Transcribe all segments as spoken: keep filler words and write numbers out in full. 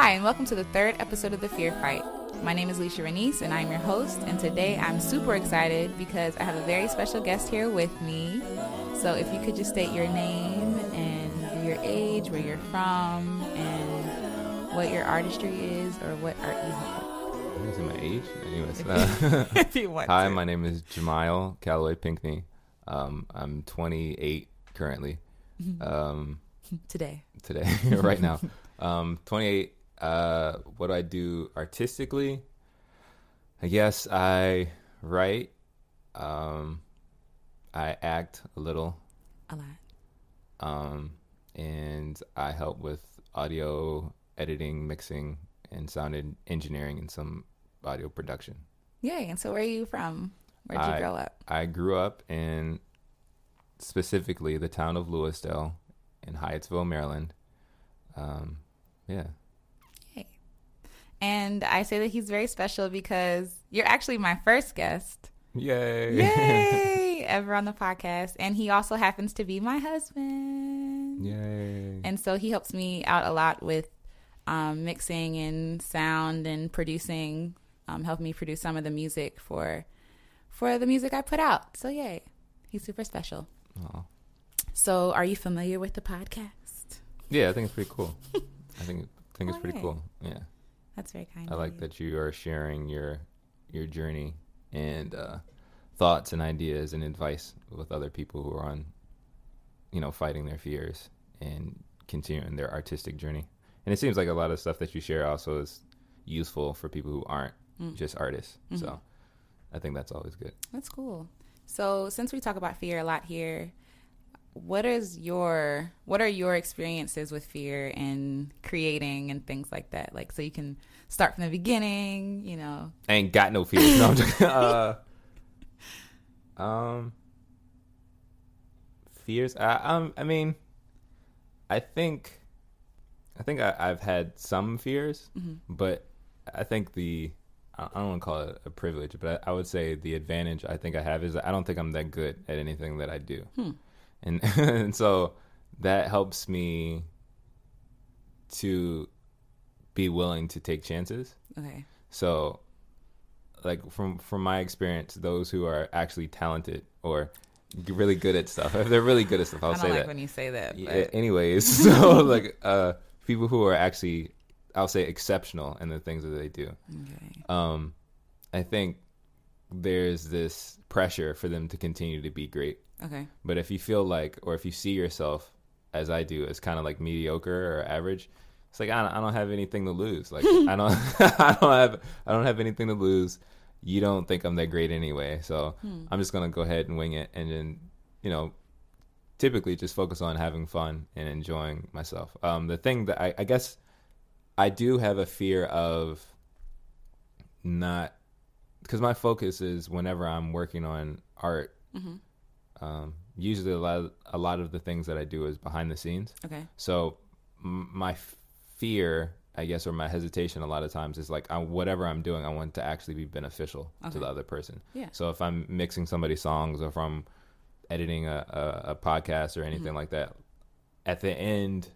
Hi, and welcome to the third episode of The Fear Fight. My name is Lisha Renice, and I'm your host, and today I'm super excited because I have a very special guest here with me. So if you could just state your name and your age, where you're from, and what your artistry is, or what art you have. I think it's my age. Anyways, uh, if you want hi, to. My name is Jamiel Calloway-Pinckney. Um, I'm twenty-eight currently. Um, today. Today, right now. Um, twenty-eight. Uh, what do I do artistically? I guess I write. Um, I act a little. A lot. Um, and I help with audio editing, mixing, and sound engineering, and some audio production. Yay! And so, where are you from? Where did you grow up? I grew up in specifically the town of Lewisdale in Hyattsville, Maryland. Um, yeah. And I say that he's very special because you're actually my first guest. Yay. Yay. Ever on the podcast. And he also happens to be my husband. Yay. And so he helps me out a lot with um, mixing and sound and producing, um, helping me produce some of the music for for the music I put out. So, yay. He's super special. Aww. So, are you familiar with the podcast? Yeah, I think it's pretty cool. I think, I think it's pretty cool. Yeah. That's very kind. I like you. That you are sharing your your journey and uh, thoughts and ideas and advice with other people who are on, you know, fighting their fears and continuing their artistic journey. And it seems like a lot of stuff that you share also is useful for people who aren't mm. just artists. Mm-hmm. So I think that's always good. That's cool. So since we talk about fear a lot here, what is your what are your experiences with fear and creating and things like that? Like, so you can start from the beginning, you know. I ain't got no fear. No, I'm just, uh, um, fears. I um, I mean, I think, I think I, I've had some fears, mm-hmm. but I think the I don't want to call it a privilege, but I, I would say the advantage I think I have is that I don't think I'm that good at anything that I do. Hmm. And, and so that helps me to be willing to take chances. Okay. So, like, from, from my experience, those who are actually talented or really good at stuff, if they're really good at stuff, I'll say that. I don't like when you say that. But... Yeah, anyways, so, like, uh, people who are actually, I'll say, exceptional in the things that they do. Okay. Um, I think there's this pressure for them to continue to be great. Okay. But if you feel like, or if you see yourself, as I do, as kind of like mediocre or average, it's like, I don't, I don't have anything to lose. Like, I don't, I don't have, I don't have anything to lose. You don't think I'm that great anyway, so hmm. I'm just gonna go ahead and wing it, and then, you know, typically just focus on having fun and enjoying myself. Um, the thing that I, I guess I do have a fear of not, because my focus is whenever I'm working on art. Mm-hmm. Um, usually a lot, of, a lot of the things that I do is behind the scenes. Okay. So m- my f- fear, I guess, or my hesitation a lot of times is like, I, whatever I'm doing, I want to actually be beneficial okay. to the other person. Yeah. So if I'm mixing somebody's songs or if I'm editing a, a, a podcast or anything mm-hmm. like that, at the end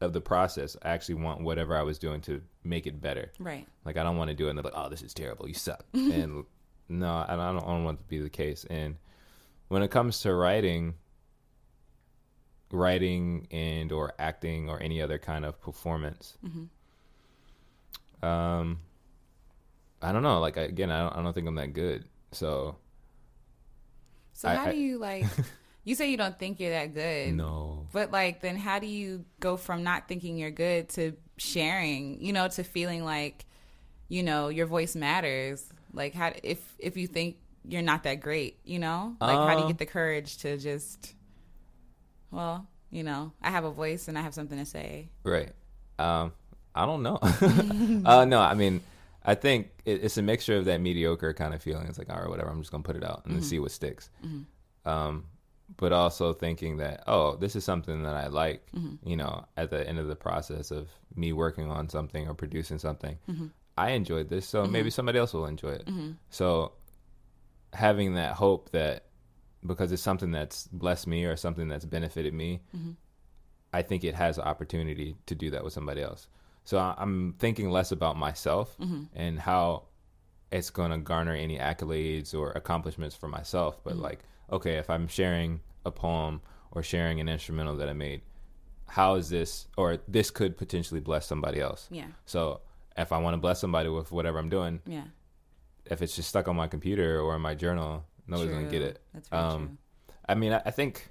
of the process, I actually want whatever I was doing to make it better. Right. Like, I don't want to do it and they're like, oh, this is terrible. You suck. And no, I don't, I don't want it to be the case. And when it comes to writing, writing and or acting or any other kind of performance, mm-hmm. um, I don't know. Like, again, I don't, I don't think I'm that good. So, so I, how I, do you like? You say you don't think you're that good. No. But like, then how do you go from not thinking you're good to sharing? You know, to feeling like, you know, your voice matters. Like, how if if you think. You're not that great, you know? Like, um, how do you get the courage to just, well, you know, I have a voice and I have something to say. Right. Um, I don't know. uh, no, I mean, I think it, it's a mixture of that mediocre kind of feeling. It's like, all right, whatever, I'm just going to put it out and mm-hmm. see what sticks. Mm-hmm. Um, but also thinking that, oh, this is something that I like, mm-hmm. you know, at the end of the process of me working on something or producing something. Mm-hmm. I enjoyed this, so mm-hmm. maybe somebody else will enjoy it. Mm-hmm. So... having that hope that because it's something that's blessed me or something that's benefited me, mm-hmm. I think it has an opportunity to do that with somebody else. So I'm thinking less about myself mm-hmm. and how it's going to garner any accolades or accomplishments for myself. But mm-hmm. like, okay, if I'm sharing a poem or sharing an instrumental that I made, how is this, or this could potentially bless somebody else. Yeah. So if I want to bless somebody with whatever I'm doing, yeah. if it's just stuck on my computer or in my journal, nobody's going to get it. That's very um, true. I mean, I, I think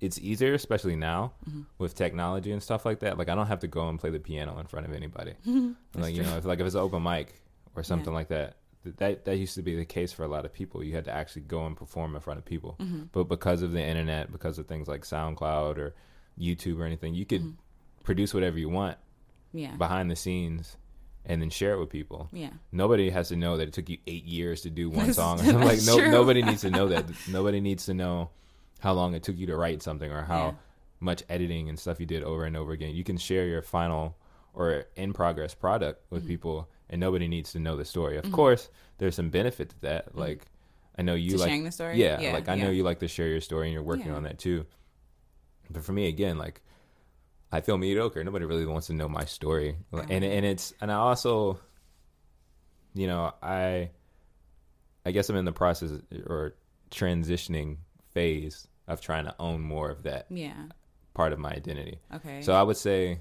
it's easier, especially now mm-hmm. with technology and stuff like that. Like, I don't have to go and play the piano in front of anybody. Like, you true. know, if, like if it's an open mic or something yeah. like that, th- that, that used to be the case for a lot of people. You had to actually go and perform in front of people. Mm-hmm. But because of the internet, because of things like SoundCloud or YouTube or anything, you could mm-hmm. produce whatever you want yeah. behind the scenes and then share it with people. Yeah. Nobody has to know that it took you eight years to do one that's, song. Or something. Like no, nobody needs to know that. Nobody needs to know how long it took you to write something or how yeah. much editing and stuff you did over and over again. You can share your final or in progress product with mm-hmm. people, and nobody needs to know the story. Of mm-hmm. course, there's some benefit to that. Mm-hmm. Like I know you to like sharing the story. Yeah. yeah like I yeah. know you like to share your story, and you're working yeah. on that too. But for me, again, like, I feel mediocre. Nobody really wants to know my story. Oh. And and it's, and I also, you know, I, I guess I'm in the process or transitioning phase of trying to own more of that yeah. part of my identity. Okay. So I would say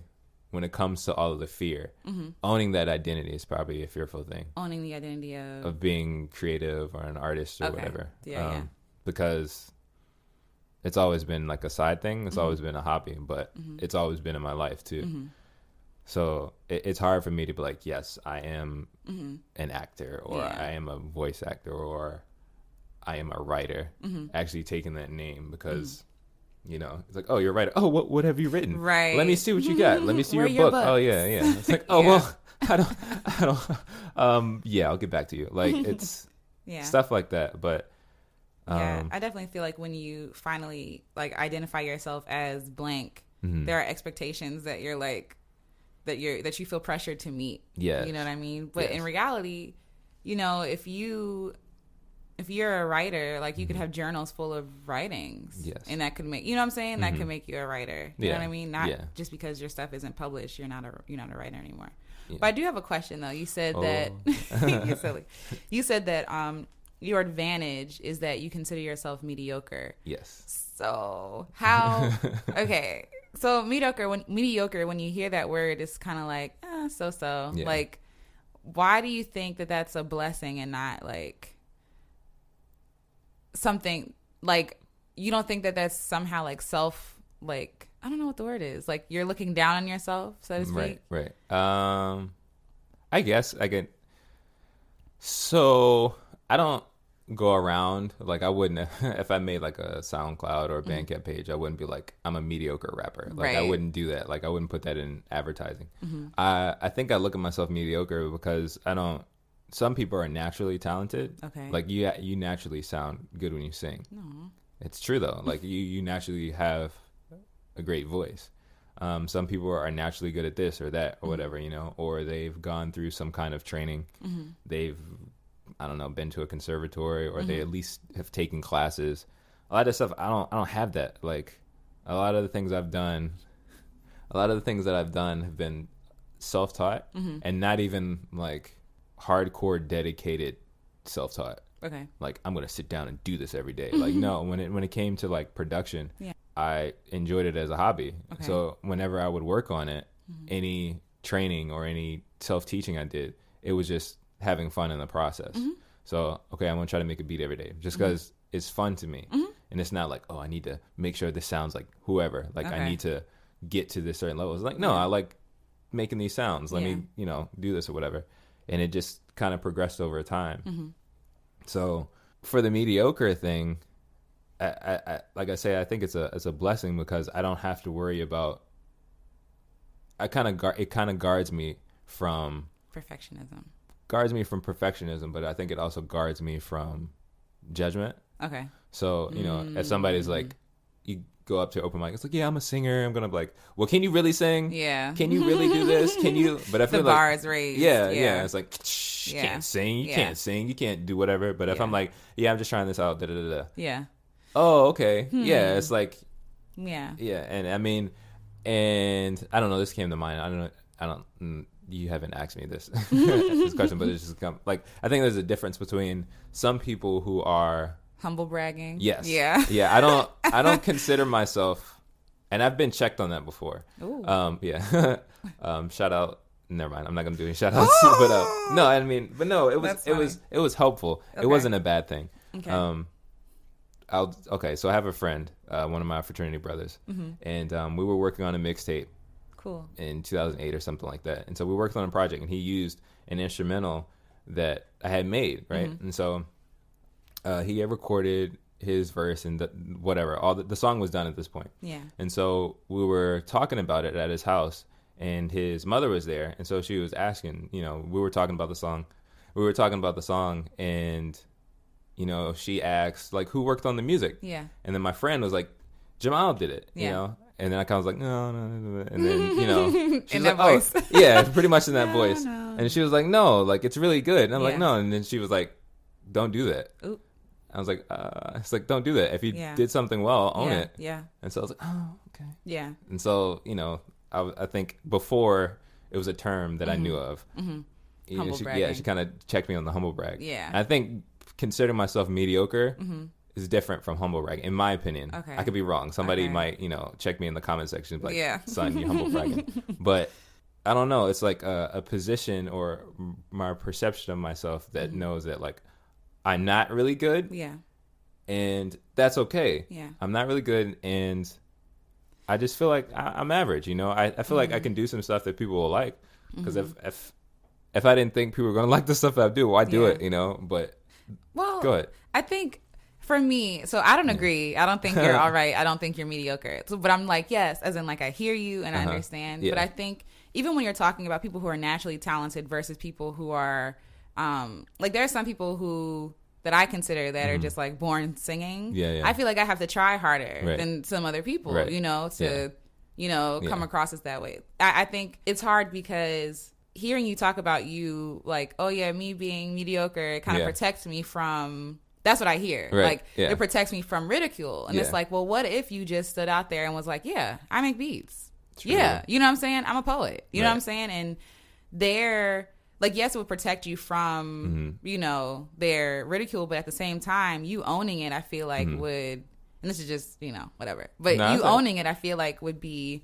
when it comes to all of the fear, mm-hmm. owning that identity is probably a fearful thing. Owning the identity of... Of being creative or an artist or okay. whatever. Yeah, um, yeah. Because... it's always been like a side thing. It's mm-hmm. always been a hobby, but mm-hmm. it's always been in my life too. Mm-hmm. So it, it's hard for me to be like, yes, I am mm-hmm. an actor, or yeah. I am a voice actor, or I am a writer. Mm-hmm. Actually taking that name because, mm-hmm. you know, it's like, oh, you're a writer. Oh, what what have you written? Right. Let me see what you got. Let me see your, your book. Books? Oh yeah, yeah. It's like, oh yeah. well, I don't, I don't. Um, yeah, I'll get back to you. Like it's yeah. stuff like that, but. Yeah, I definitely feel like when you finally, like, identify yourself as blank, mm-hmm. there are expectations that you're, like, that you're that you feel pressured to meet. Yeah. You know what I mean? But yes. in reality, you know, if you, if you're a writer, like, you mm-hmm. could have journals full of writings. Yes. And that could make, you know what I'm saying? That mm-hmm. could make you a writer. You yeah. know what I mean? Not yeah. just because your stuff isn't published, you're not a, you're not a writer anymore. Yeah. But I do have a question, though. You said oh. that, you're silly. You said that, um, your advantage is that you consider yourself mediocre. Yes. So how? Okay. So mediocre. When mediocre, when you hear that word, it's kind of like eh, so so. Yeah. Like, why do you think that that's a blessing and not like something like you don't think that that's somehow like self like I don't know what the word is like you're looking down on yourself, so to speak. Right. Right. Um, I guess I can. So. I don't go around, like, I wouldn't, if I made, like, a SoundCloud or a Bandcamp mm-hmm. page, I wouldn't be like, I'm a mediocre rapper. Like, right. I wouldn't do that. Like, I wouldn't put that in advertising. Mm-hmm. I, I think I look at myself mediocre because I don't, some people are naturally talented. Okay. Like, you you naturally sound good when you sing. No. It's true, though. Like, you, you naturally have a great voice. Um, some people are naturally good at this or that or mm-hmm. whatever, you know, or they've gone through some kind of training. Mm-hmm. They've... I don't know, been to a conservatory or mm-hmm. they at least have taken classes. A lot of stuff, I don't I don't have that. Like, a lot of the things I've done, a lot of the things that I've done have been self-taught mm-hmm. and not even, like, hardcore, dedicated self-taught. Okay. Like, I'm going to sit down and do this every day. Like, no, when it when it came to, like, production, yeah. I enjoyed it as a hobby. Okay. So whenever I would work on it, mm-hmm. any training or any self-teaching I did, it was just... having fun in the process. Mm-hmm. So, okay, I'm going to try to make a beat every day just because mm-hmm. it's fun to me. Mm-hmm. And it's not like, oh, I need to make sure this sounds like whoever. Like, okay. I need to get to this certain level. It's like, no, yeah. I like making these sounds. Let yeah. me, you know, do this or whatever. And it just kind of progressed over time. Mm-hmm. So, for the mediocre thing, I, I, I, like I say, I think it's a it's a blessing because I don't have to worry about... I kind of gu- It kind of guards me from... perfectionism. Guards me from perfectionism, but I think it also guards me from judgment. Okay. So, you know, mm-hmm. if somebody's like, you go up to open mic, it's like, yeah, I'm a singer. I'm going to be like, well, can you really sing? Yeah. Can you really do this? Can you? But I feel the like. The bar is raised. Yeah, yeah. yeah. It's like, you yeah. can't sing. You yeah. can't sing. You can't do whatever. But if yeah. I'm like, yeah, I'm just trying this out. Da, da, da, da. Yeah. Oh, okay. Hmm. Yeah. It's like. Yeah. Yeah. And I mean, and I don't know. This came to mind. I don't know. I don't, you haven't asked me this, this question, but it's just come, like, I think there's a difference between some people who are humble bragging. Yes. Yeah. Yeah. I don't, I don't consider myself, and I've been checked on that before. Ooh. Um, yeah. um, shout out. Never mind. I'm not going to do any shout outs, but, uh, no, I mean, but no, it was, it was, it was helpful. Okay. It wasn't a bad thing. Okay. Um, I'll, okay. So I have a friend, uh, one of my fraternity brothers, mm-hmm. and, um, we were working on a mixtape. Cool. In two thousand eight or something like that. And so we worked on a project, and he used an instrumental that I had made, right? Mm-hmm. And so uh, he had recorded his verse and the, whatever. All the, the song was done at this point. Yeah. And so we were talking about it at his house, and his mother was there. And so she was asking, you know, we were talking about the song. We were talking about the song, and, you know, she asked, like, who worked on the music? Yeah. And then my friend was like, Jamiel did it, yeah. you know? And then I kind of was like, no, no, no, no. And then, you know, she's in like, that voice. Oh, yeah, pretty much in that no, voice. No. And she was like, no, like, it's really good. And I'm yeah. like, no. And then she was like, don't do that. Oop. I was like, uh, it's like, don't do that. If you yeah. did something well, own yeah. it. Yeah. And so I was like, oh, okay. Yeah. And so, you know, I, I think before it was a term that mm-hmm. I knew of. Mm-hmm. You humble know, she, bragging. Yeah, she kind of checked me on the humble brag. Yeah. And I think considering myself mediocre. Mm-hmm. is different from humble bragging, in my opinion. Okay. I could be wrong. Somebody okay. might, you know, check me in the comment section, like, yeah. son, you humble bragging. But I don't know. It's like a, a position or my perception of myself that mm-hmm. knows that, like, I'm not really good. Yeah. And that's okay. Yeah. I'm not really good, and I just feel like I, I'm average, you know? I, I feel mm-hmm. like I can do some stuff that people will like, because mm-hmm. if, if, if I didn't think people were going to like the stuff that I do, why do yeah. it, you know? But well, go ahead. I think... For me, so I don't agree. I don't think you're all right. I don't think you're mediocre. So, but I'm like, yes, as in like I hear you and uh-huh. I understand. Yeah. But I think even when you're talking about people who are naturally talented versus people who are, um, like there are some people who that I consider that mm. are just like born singing. Yeah, yeah. I feel like I have to try harder right. than some other people, right. you know, to, yeah. you know, come yeah. across as that way. I, I think it's hard because hearing you talk about you like, oh yeah, me being mediocre, it kind of yeah. protects me from... That's what I hear. Right. Like, yeah. it protects me from ridicule. And yeah. it's like, well, what if you just stood out there and was like, yeah, I make beats. True. Yeah. You know what I'm saying? I'm a poet. You right. know what I'm saying? And they're, like, yes, it would protect you from, mm-hmm. you know, their ridicule. But at the same time, you owning it, I feel like mm-hmm. would, and this is just, you know, whatever. But no, you owning like- it, I feel like would be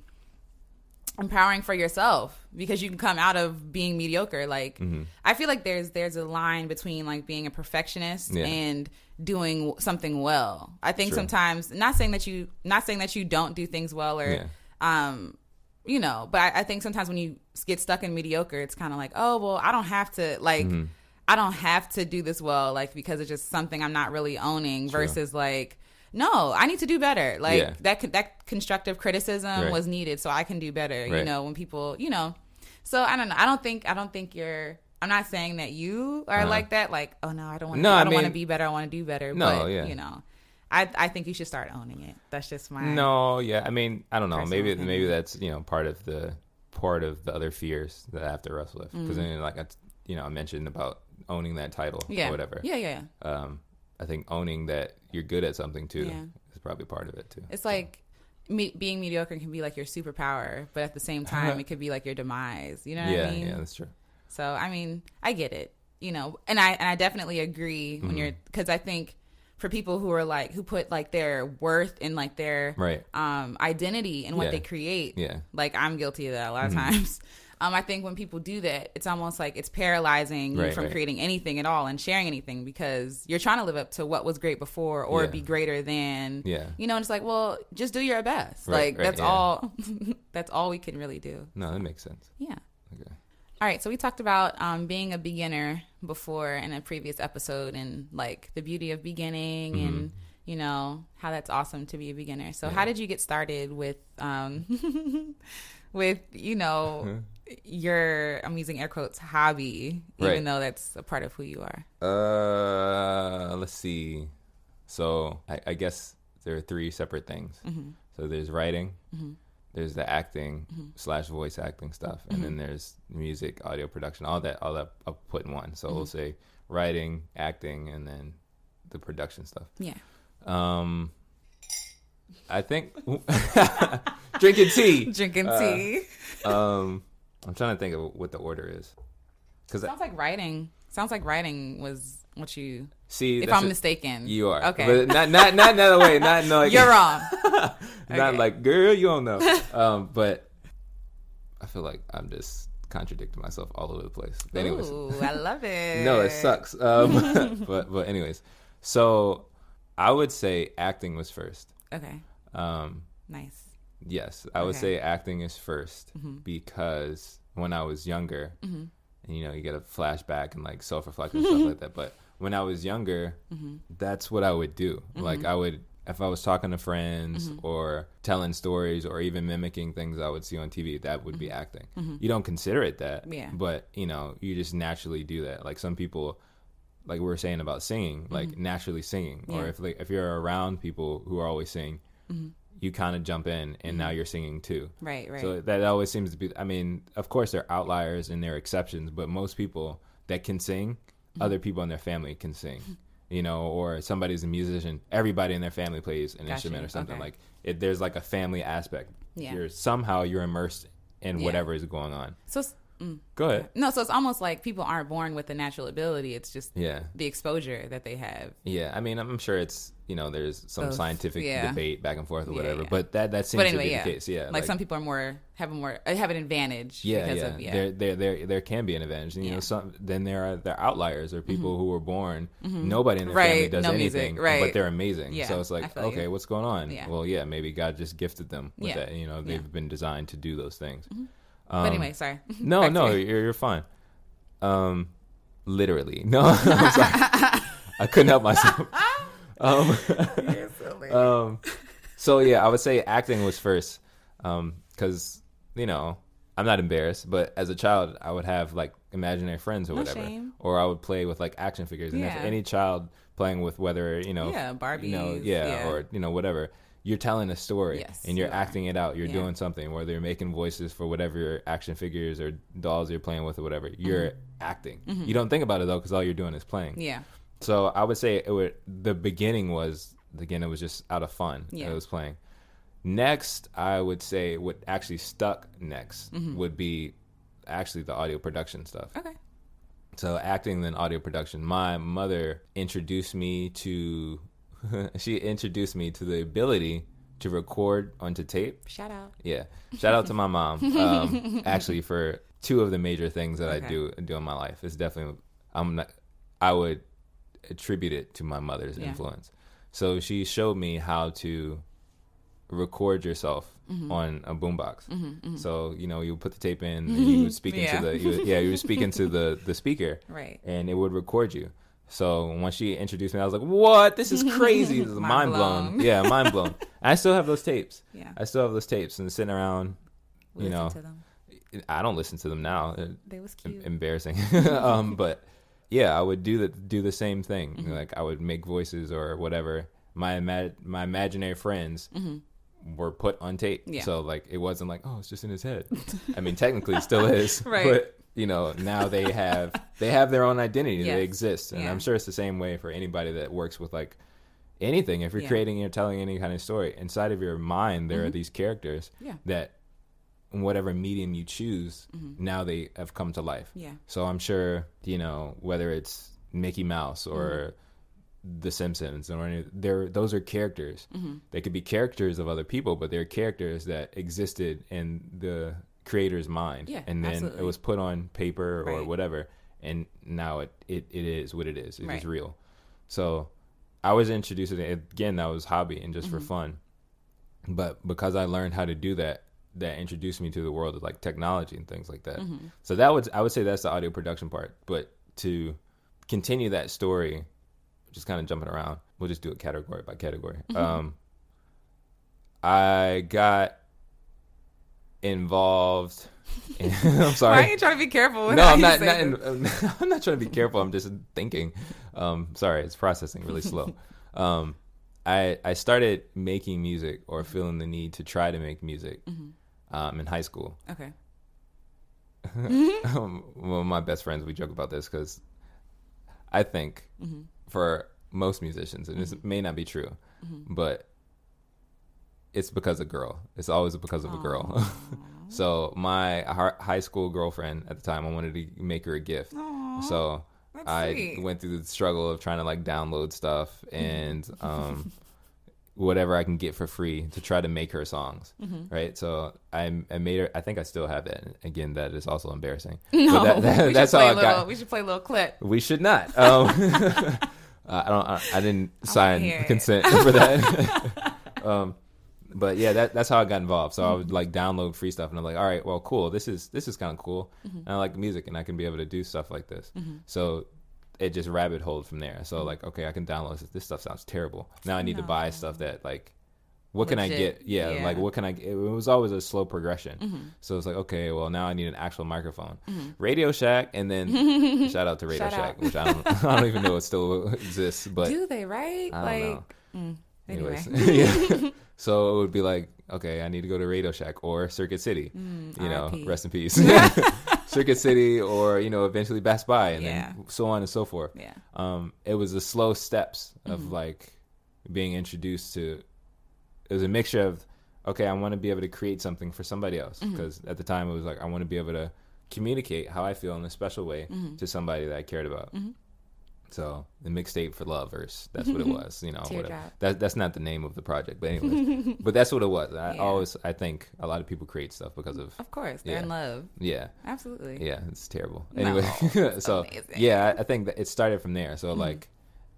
empowering for yourself, because you can come out of being mediocre. Like, mm-hmm. I feel like there's there's a line between like being a perfectionist yeah. and doing something well. I think True. sometimes, not saying that you not saying that you don't do things well or yeah. um you know, but I, I think sometimes when you get stuck in mediocre, it's kind of like, oh well, I don't have to like mm-hmm. I don't have to do this well, like, because it's just something I'm not really owning. True. Versus like, no, I need to do better. Like, yeah. that that constructive criticism right. was needed, so I can do better, right. you know, when people, you know. So, I don't know. I don't think, I don't think you're, I'm not saying that you are uh-huh. like that. Like, oh, no, I don't want to, no, I, I don't want to be better. I want to do better. No, but, yeah. you know, I I think you should start owning it. That's just my. No, yeah. I mean, I don't know. Maybe opinion. maybe that's, you know, part of the, part of the other fears that I have to wrestle with. Because mm-hmm. then, like, I, you know, I mentioned about owning that title yeah. or whatever. Yeah, yeah, yeah. Um, I think owning that you're good at something too yeah. is probably part of it too. It's so. like me- being mediocre can be like your superpower, but at the same time, it could be like your demise. You know what yeah, I mean? Yeah, that's true. So I mean, I get it. You know, and I and I definitely agree when mm-hmm. you're, because I think for people who are like, who put like their worth and like their right. um, identity in what yeah. they create. Yeah. Like, I'm guilty of that a lot mm-hmm. of times. Um, I think when people do that, it's almost like it's paralyzing right, you from right. creating anything at all and sharing anything, because you're trying to live up to what was great before or yeah. be greater than, yeah. you know, and it's like, well, just do your best. Right, like, right, that's yeah. all, that's all we can really do. No, that makes sense. Yeah. Okay. All right. So we talked about um, being a beginner before in a previous episode, and like the beauty of beginning mm-hmm. and, you know, how that's awesome to be a beginner. So yeah. how did you get started with, um, with, you know, mm-hmm. your, I'm using air quotes, hobby, even right. though that's a part of who you are? Uh, let's see. So I, I guess there are three separate things. Mm-hmm. So there's writing, mm-hmm. there's the acting mm-hmm. slash voice acting stuff, and mm-hmm. then there's music, audio production, all that, all that I'll put in one. So mm-hmm. we'll say writing, acting, and then the production stuff. Yeah. Um, I think drinking tea. Drinking tea. Uh, um. I'm trying to think of what the order is. Cause sounds I, like writing. Sounds like writing was what you. See, if I'm a, mistaken, you are okay. But not not not another way. Not no. Like, you're wrong. Not okay. Like, girl, you don't know. Um, but I feel like I'm just contradicting myself all over the place. But anyways, ooh, I love it. No, it sucks. Um, but but anyways, so I would say acting was first. Okay. Um. Nice. Yes, I okay. would say acting is first mm-hmm. because when I was younger. Mm-hmm. And, you know, you get a flashback and, like, self-reflective and stuff like that. But when I was younger, mm-hmm. that's what I would do. Mm-hmm. Like, I would, if I was talking to friends mm-hmm. or telling stories or even mimicking things I would see on T V, that would mm-hmm. be acting. Mm-hmm. You don't consider it that. Yeah. But, you know, you just naturally do that. Like, some people, like we were saying about singing, like, mm-hmm. naturally singing. Yeah. Or if, like, if you're around people who are always singing, mm-hmm. you kind of jump in, and now you're singing too. Right, right. So that always seems to be, I mean, of course there are outliers and there are exceptions, but most people that can sing, mm-hmm. other people in their family can sing, you know, or somebody's a musician, everybody in their family plays an gotcha. Instrument or something. Okay. Like, it, there's like a family aspect. Yeah. You're, somehow you're immersed in yeah. whatever is going on. So it's, mm, go ahead. No, so it's almost like people aren't born with the natural ability. It's just yeah. the exposure that they have. Yeah, I mean, I'm sure it's, you know, there's some Both. Scientific yeah. debate back and forth or yeah, whatever, yeah. but that, that seems but anyway, to be yeah. the case. Yeah, like, like some people are more have a more have an advantage. Yeah, because yeah. Of, yeah. There, there, there, there can be an advantage. And, you yeah. know, some then there are there are outliers or people mm-hmm. who were born mm-hmm. nobody in their right. family does no anything, music. Right. But they're amazing. Yeah. So it's like, okay, you. What's going on? Yeah. Well, yeah, maybe God just gifted them with yeah. that. You know, they've yeah. been designed to do those things. Mm-hmm. Um, but anyway, sorry. No, no, you're you're fine. Um, literally, no, I'm sorry. I couldn't help myself. Um, um, so yeah, I would say acting was first, um, cause you know, I'm not embarrassed, but as a child I would have like imaginary friends or no whatever, shame. Or I would play with like action figures yeah. and if any child playing with whether, you know, yeah, Barbies, you know, yeah, yeah, or, you know, whatever, you're telling a story yes, and you're yeah. acting it out. You're yeah. doing something, whether you're making voices for whatever your action figures or dolls you're playing with or whatever, you're mm-hmm. acting. Mm-hmm. You don't think about it though, cause all you're doing is playing. Yeah. So I would say it would, the beginning was, again, it was just out of fun. Yeah. I was playing. Next, I would say what actually stuck next mm-hmm. would be actually the audio production stuff. Okay. So acting, then audio production. My mother introduced me to, she introduced me to the ability to record onto tape. Shout out. Yeah. Shout out to my mom, um, actually, for two of the major things that okay. I do, do in my life. It's definitely, I'm not, I would attribute it to my mother's yeah. influence. So she showed me how to record yourself mm-hmm. on a boombox. Mm-hmm, mm-hmm. So, you know, you would put the tape in and you would speak yeah. into the you would, yeah, you would speak into the, the speaker. Right. And it would record you. So when she introduced me, I was like, what? This is crazy. This is mind, mind blown. blown. Yeah, mind blown. I still have those tapes. Yeah. I still have those tapes and sitting around, you listen know. To them. I don't listen to them now. They was cute. Embarrassing. um, but yeah, I would do the do the same thing. Mm-hmm. Like I would make voices or whatever. My ima- my imaginary friends mm-hmm. were put on tape, yeah. so like it wasn't like, oh, it's just in his head. I mean, technically, it still is, right. But you know, now they have they have their own identity. Yes. They exist, and yeah. I'm sure it's the same way for anybody that works with like anything. If you're yeah. creating or telling any kind of story, inside of your mind there mm-hmm. are these characters yeah. that, whatever medium you choose, mm-hmm. now they have come to life. Yeah. So I'm sure, you know, whether it's Mickey Mouse or mm-hmm. The Simpsons, or any, they're, those are characters. Mm-hmm. They could be characters of other people, but they're characters that existed in the creator's mind. Yeah, and then absolutely. It was put on paper or right. whatever, and now it, it, it is what it is. It right. is real. So I was introduced to it. Again, that was hobby and just mm-hmm. for fun. But because I learned how to do that, that introduced me to the world of like technology and things like that. Mm-hmm. So that would, I would say that's the audio production part, but to continue that story, just kind of jumping around, we'll just do it category by category. Mm-hmm. Um, I got involved. In, I'm sorry. Why are you trying to be careful? No, I'm not, not in, I'm not trying to be careful. I'm just thinking, um, sorry, it's processing really slow. Um, I, I started making music or feeling the need to try to make music. Mm-hmm. Um, in high school. Okay. Mm-hmm. um, well, my best friends, we joke about this because I think mm-hmm. for most musicians, and mm-hmm. this may not be true, mm-hmm. but it's because of girl. It's always because of Aww. a girl. So my high school girlfriend at the time, I wanted to make her a gift. Aww. So That's I sweet. went through the struggle of trying to like download stuff and um, whatever I can get for free to try to make her songs. Mm-hmm. Right. So I, I made her. I think I still have that. Again, that is also embarrassing. No, but that, that, we, that's should how I little, got. we should play a little clip. We should not. Um, uh, I don't. I, I didn't I sign consent for that. um, But yeah, that, that's how I got involved. So mm-hmm. I would like download free stuff and I'm like, all right, well, cool. This is this is kind of cool. Mm-hmm. And I like music and I can be able to do stuff like this. Mm-hmm. So it just rabbit holed from there. So mm-hmm. like, okay, I can download this. This stuff sounds terrible. Now I need no. to buy stuff that like, what Legit. can I get? Yeah, yeah, like what can I get? It was always a slow progression. Mm-hmm. So it's like, okay, well, now I need an actual microphone. Mm-hmm. Radio Shack, and then shout out to Radio shout Shack, out. which I don't, I don't even know it still exists. But do they, right? I don't like, know. Mm, anyway. Anyways. Yeah. So it would be like, okay, I need to go to Radio Shack or Circuit City, mm, you know, R I P rest in peace. Circuit City or, you know, eventually Best Buy and yeah. then so on and so forth. Yeah. Um, it was the slow steps of mm-hmm. like being introduced to, it was a mixture of, okay, I want to be able to create something for somebody else. Because mm-hmm. at the time it was like, I want to be able to communicate how I feel in a special way mm-hmm. to somebody that I cared about. Mm-hmm. So the mixtape for lovers, that's what it was, you know, whatever. That, that's not the name of the project, but anyways, but that's what it was. I yeah. always, I think a lot of people create stuff because of, of course, they're yeah. in love. Yeah, absolutely. Yeah. It's terrible. Anyway. No, so amazing. yeah, I, I think that it started from there. So mm-hmm. like,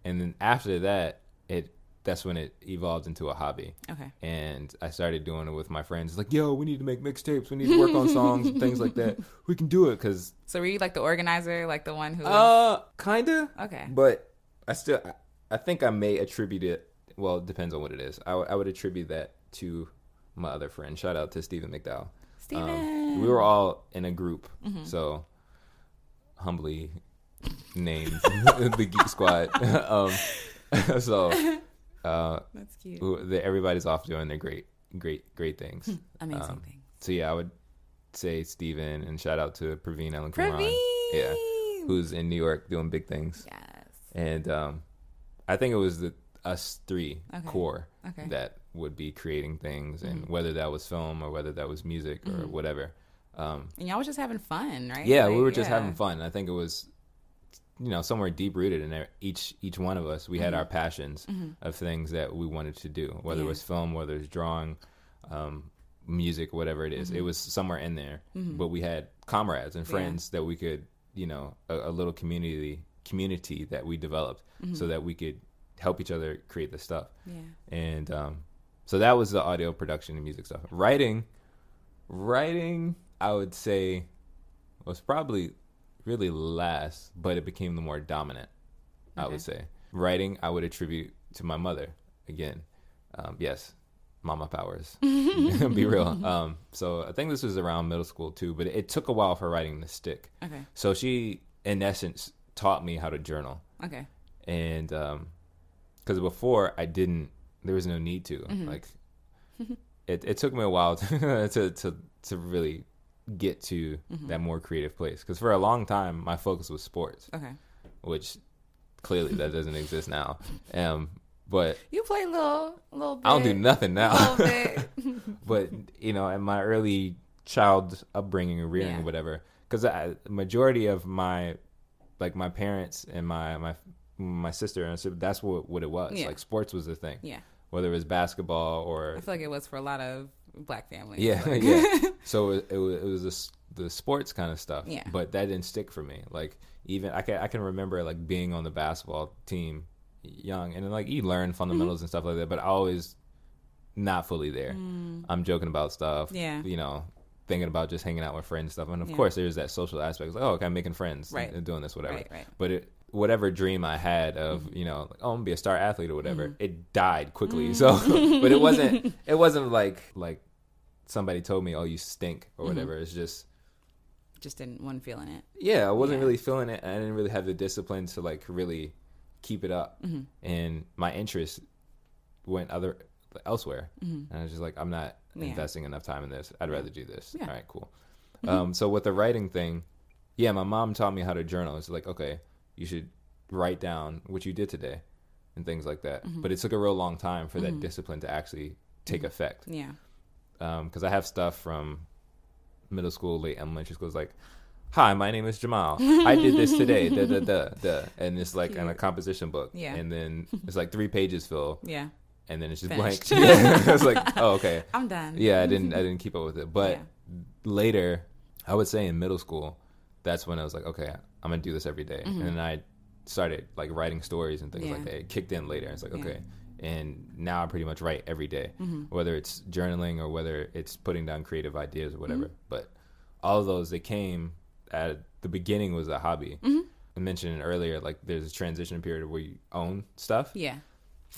and then after that, it, that's when it evolved into a hobby. Okay. And I started doing it with my friends. Like, yo, we need to make mixtapes. We need to work on songs and things like that. We can do it. Cause so were you like the organizer, like the one who? Uh, kind of. Okay. But I still, I think I may attribute it. Well, it depends on what it is. I, w- I would attribute that to my other friend. Shout out to Stephen McDowell. Stephen. Um, we were all in a group. Mm-hmm. So humbly named the Geek Squad. um, so... Uh, That's cute. The, everybody's off doing their great, great, great things. Amazing um, things. So yeah, I would say Steven and shout out to Praveen and Kumran, yeah, who's in New York doing big things. Yes. And um, I think it was the us three okay. core okay. that would be creating things, mm-hmm. and whether that was film or whether that was music mm-hmm. or whatever. Um, and y'all was just having fun, right? Yeah, like, we were just yeah. having fun. I think it was. You know, somewhere deep rooted in each each one of us, we mm-hmm. had our passions mm-hmm. of things that we wanted to do, whether yeah. it was film, whether it's drawing, um, music, whatever it is. Mm-hmm. It was somewhere in there, mm-hmm. but we had comrades and friends yeah. that we could, you know, a, a little community community that we developed mm-hmm. so that we could help each other create the stuff. Yeah. And um, so that was the audio production and music stuff. Writing, writing, I would say, was probably. Really last, but it became the more dominant, okay. I would say. Writing, I would attribute to my mother. Again, um, yes, mama powers. Be real. Um, so I think this was around middle school too, but it took a while for writing to stick. Okay. So she, in essence, taught me how to journal. Okay. And um, because before I didn't, there was no need to. Mm-hmm. Like, it, it took me a while to to, to, to really... get to mm-hmm. that more creative place because for a long time my focus was sports, okay, which clearly that doesn't exist now. Um, but you play a little, a little bit. I don't do nothing now. Bit. But you know, in my early child upbringing or rearing, yeah. or whatever, because majority of my like my parents and my my my sister and sister, that's what what it was. Yeah. Like sports was the thing. Yeah, whether it was basketball or I feel like it was for a lot of. Black family. Yeah, like. yeah. So it, it was, it was this, the sports kind of stuff. Yeah. But that didn't stick for me. Like even I can I can remember like being on the basketball team young and then, like you learn fundamentals mm-hmm. and stuff like that. But I always not fully there. Mm. I'm joking about stuff. Yeah. You know, thinking about just hanging out with friends and stuff. And of yeah. course, there's that social aspect. It's like oh, okay, I'm making friends right. and, and doing this whatever. Right, right. But it, whatever dream I had of mm-hmm. you know like, oh I'm gonna be a star athlete or whatever mm-hmm. it died quickly. Mm-hmm. So but it wasn't it wasn't like like. Somebody told me, oh, you stink or whatever. Mm-hmm. It's just... Just didn't, wasn't feeling it. Yeah, I wasn't yeah. really feeling it. I didn't really have the discipline to, like, really keep it up. Mm-hmm. And my interest went other elsewhere. Mm-hmm. And I was just like, I'm not yeah. investing enough time in this. I'd rather do this. Yeah. All right, cool. Mm-hmm. Um, so with the writing thing, yeah, my mom taught me how to journal. It's like, okay, you should write down what you did today and things like that. Mm-hmm. But it took a real long time for mm-hmm. that discipline to actually... take effect. Yeah. Because um, I have stuff from middle school, late elementary school. It's like, hi, my name is Jamal. I did this today. Da, da, da, da. And it's like in a composition book. Yeah. And then it's like three pages full. Yeah. And then it's just Finished. blank. Yeah. I was like, oh, okay. I'm done. Yeah, I didn't I didn't keep up with it. But yeah. later, I would say in middle school, that's when I was like, okay, I'm going to do this every day. Mm-hmm. And then I started like writing stories and things yeah. like that. It kicked in later. It's like, okay. Yeah. And now I pretty much write every day, mm-hmm. whether it's journaling or whether it's putting down creative ideas or whatever. Mm-hmm. But all of those, they came at the beginning was a hobby. Mm-hmm. I mentioned earlier, like there's a transition period where you own stuff. Yeah.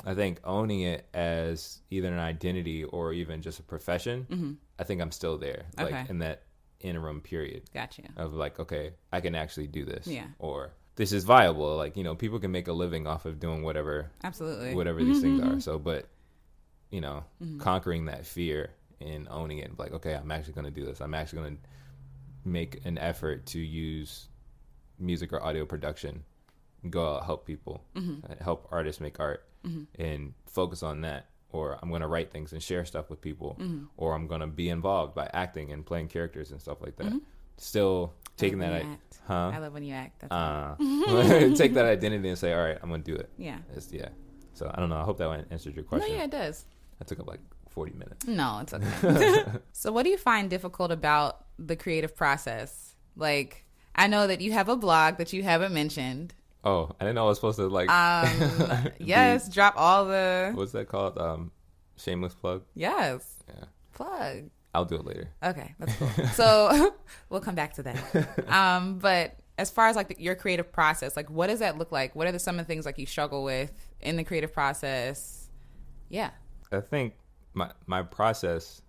I think owning it as either an identity or even just a profession, mm-hmm. I think I'm still there, like okay. in that interim period. Gotcha. Of like, okay, I can actually do this. Yeah. Or this is viable. Like, you know, people can make a living off of doing whatever. Absolutely. Whatever these mm-hmm. things are. So, but, you know, mm-hmm. conquering that fear and owning it. Like, okay, I'm actually going to do this. I'm actually going to make an effort to use music or audio production. Go out, help people, mm-hmm. help artists make art. Mm-hmm. And focus on that, or I'm going to write things and share stuff with people, mm-hmm. or I'm going to be involved by acting and playing characters and stuff like that. Mm-hmm. Still taking I that, I, huh? I love when you act. That's uh, take that identity and say, all right, I'm going to do it. Yeah. It's, yeah. So I don't know. I hope that answered your question. No, yeah, it does. That took up like forty minutes. No, it's okay. So what do you find difficult about the creative process? Like, I know that you have a blog that you haven't mentioned. Oh, I didn't know I was supposed to like. Um, yes, be, drop all the. What's that called? Um, shameless plug. Yes. Yeah. Plug. I'll do it later. Okay, that's cool. So we'll come back to that. Um, but as far as like the, your creative process, like what does that look like? What are the, some of the things like you struggle with in the creative process? Yeah. I think my my process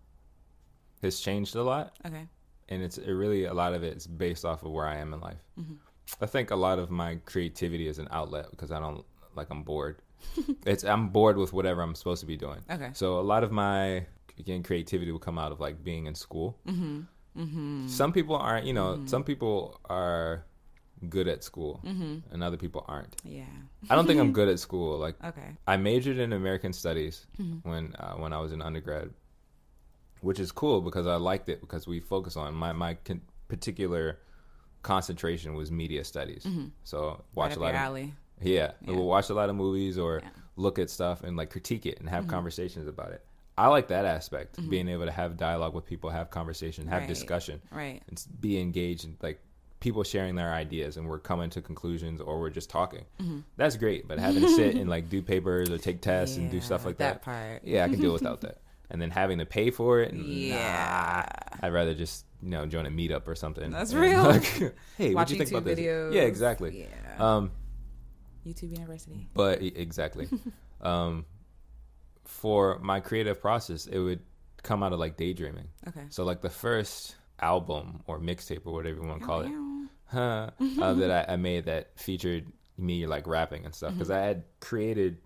has changed a lot. Okay. And it's it really a lot of it's based off of where I am in life. Mm-hmm. I think a lot of my creativity is an outlet because I don't like I'm bored. It's I'm bored with whatever I'm supposed to be doing. Okay. So a lot of my again creativity will come out of like being in school. Mm-hmm. Mm-hmm. Some people aren't, you know, mm-hmm. some people are good at school, mm-hmm. and other people aren't. Yeah. I don't think I'm good at school. Like, okay. I majored in American Studies mm-hmm. when uh, when I was in undergrad, which is cool because I liked it because we focus on my my con- particular. concentration was media studies, mm-hmm. so watch right a lot of alley. Yeah, yeah. We'll watch a lot of movies or yeah. look at stuff and like critique it and have mm-hmm. conversations about it. I like that aspect, mm-hmm. being able to have dialogue with people, have conversation, have right. discussion, right? And be engaged and like people sharing their ideas and we're coming to conclusions or we're just talking. Mm-hmm. That's great, but having to sit and like do papers or take tests yeah, and do stuff like that. That part, yeah, I can do without that. And then having to pay for it, yeah. Nah, I'd rather just. You know, join a meetup or something. That's and real. Like, hey, what do you think YouTube about this? Videos. Yeah, exactly. Yeah. Um, YouTube University. But exactly. um, for my creative process, it would come out of like daydreaming. Okay. So like the first album or mixtape or whatever you want to call it, huh, uh, that I, I made that featured me like rapping and stuff because mm-hmm. I had created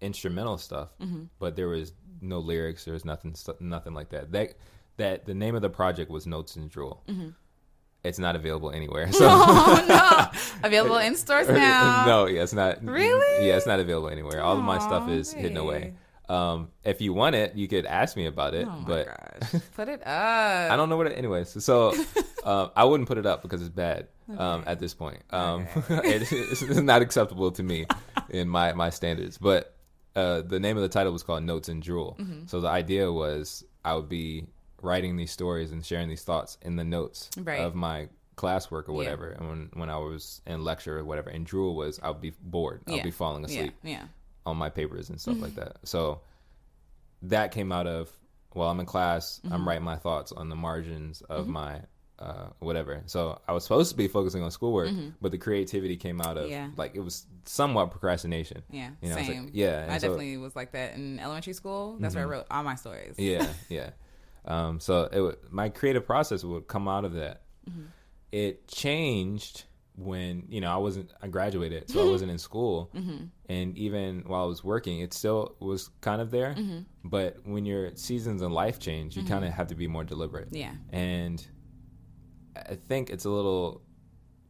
instrumental stuff, mm-hmm. but there was no lyrics. There was nothing, st- nothing like that. That. That the name of the project was Notes and Drool. Mm-hmm. It's not available anywhere. So. Oh, no. Available in stores now. No, yeah, it's not. Really? Yeah, it's not available anywhere. All Aww, of my stuff is hey. hidden away. Um, if you want it, you could ask me about it. Oh, but my gosh. Put it up. I don't know what it anyways. So uh, I wouldn't put it up because it's bad okay. um, at this point. Um, okay. it, it's not acceptable to me in my, my standards. But uh, the name of the title was called Notes and Drool. Mm-hmm. So the idea was I would be... writing these stories and sharing these thoughts in the notes right. of my classwork or whatever. Yeah. And when, when I was in lecture or whatever, and drool was, I would be bored. Yeah. I would be falling asleep yeah. Yeah. on my papers and stuff mm-hmm. like that. So that came out of, well, I'm in class, mm-hmm. I'm writing my thoughts on the margins of mm-hmm. my uh, whatever. So I was supposed to be focusing on schoolwork, mm-hmm. but the creativity came out of, yeah. like, it was somewhat procrastination. Yeah, you know, same. I was like, yeah. And I so, definitely was like that in elementary school. That's mm-hmm. where I wrote all my stories. Yeah, yeah. Um, so it w- my creative process would come out of that. Mm-hmm. It changed when, you know, I wasn't, I graduated, so I wasn't in school. Mm-hmm. And even while I was working, it still was kind of there. Mm-hmm. But when your seasons in life change, you mm-hmm. kind of have to be more deliberate. Yeah. And I think it's a little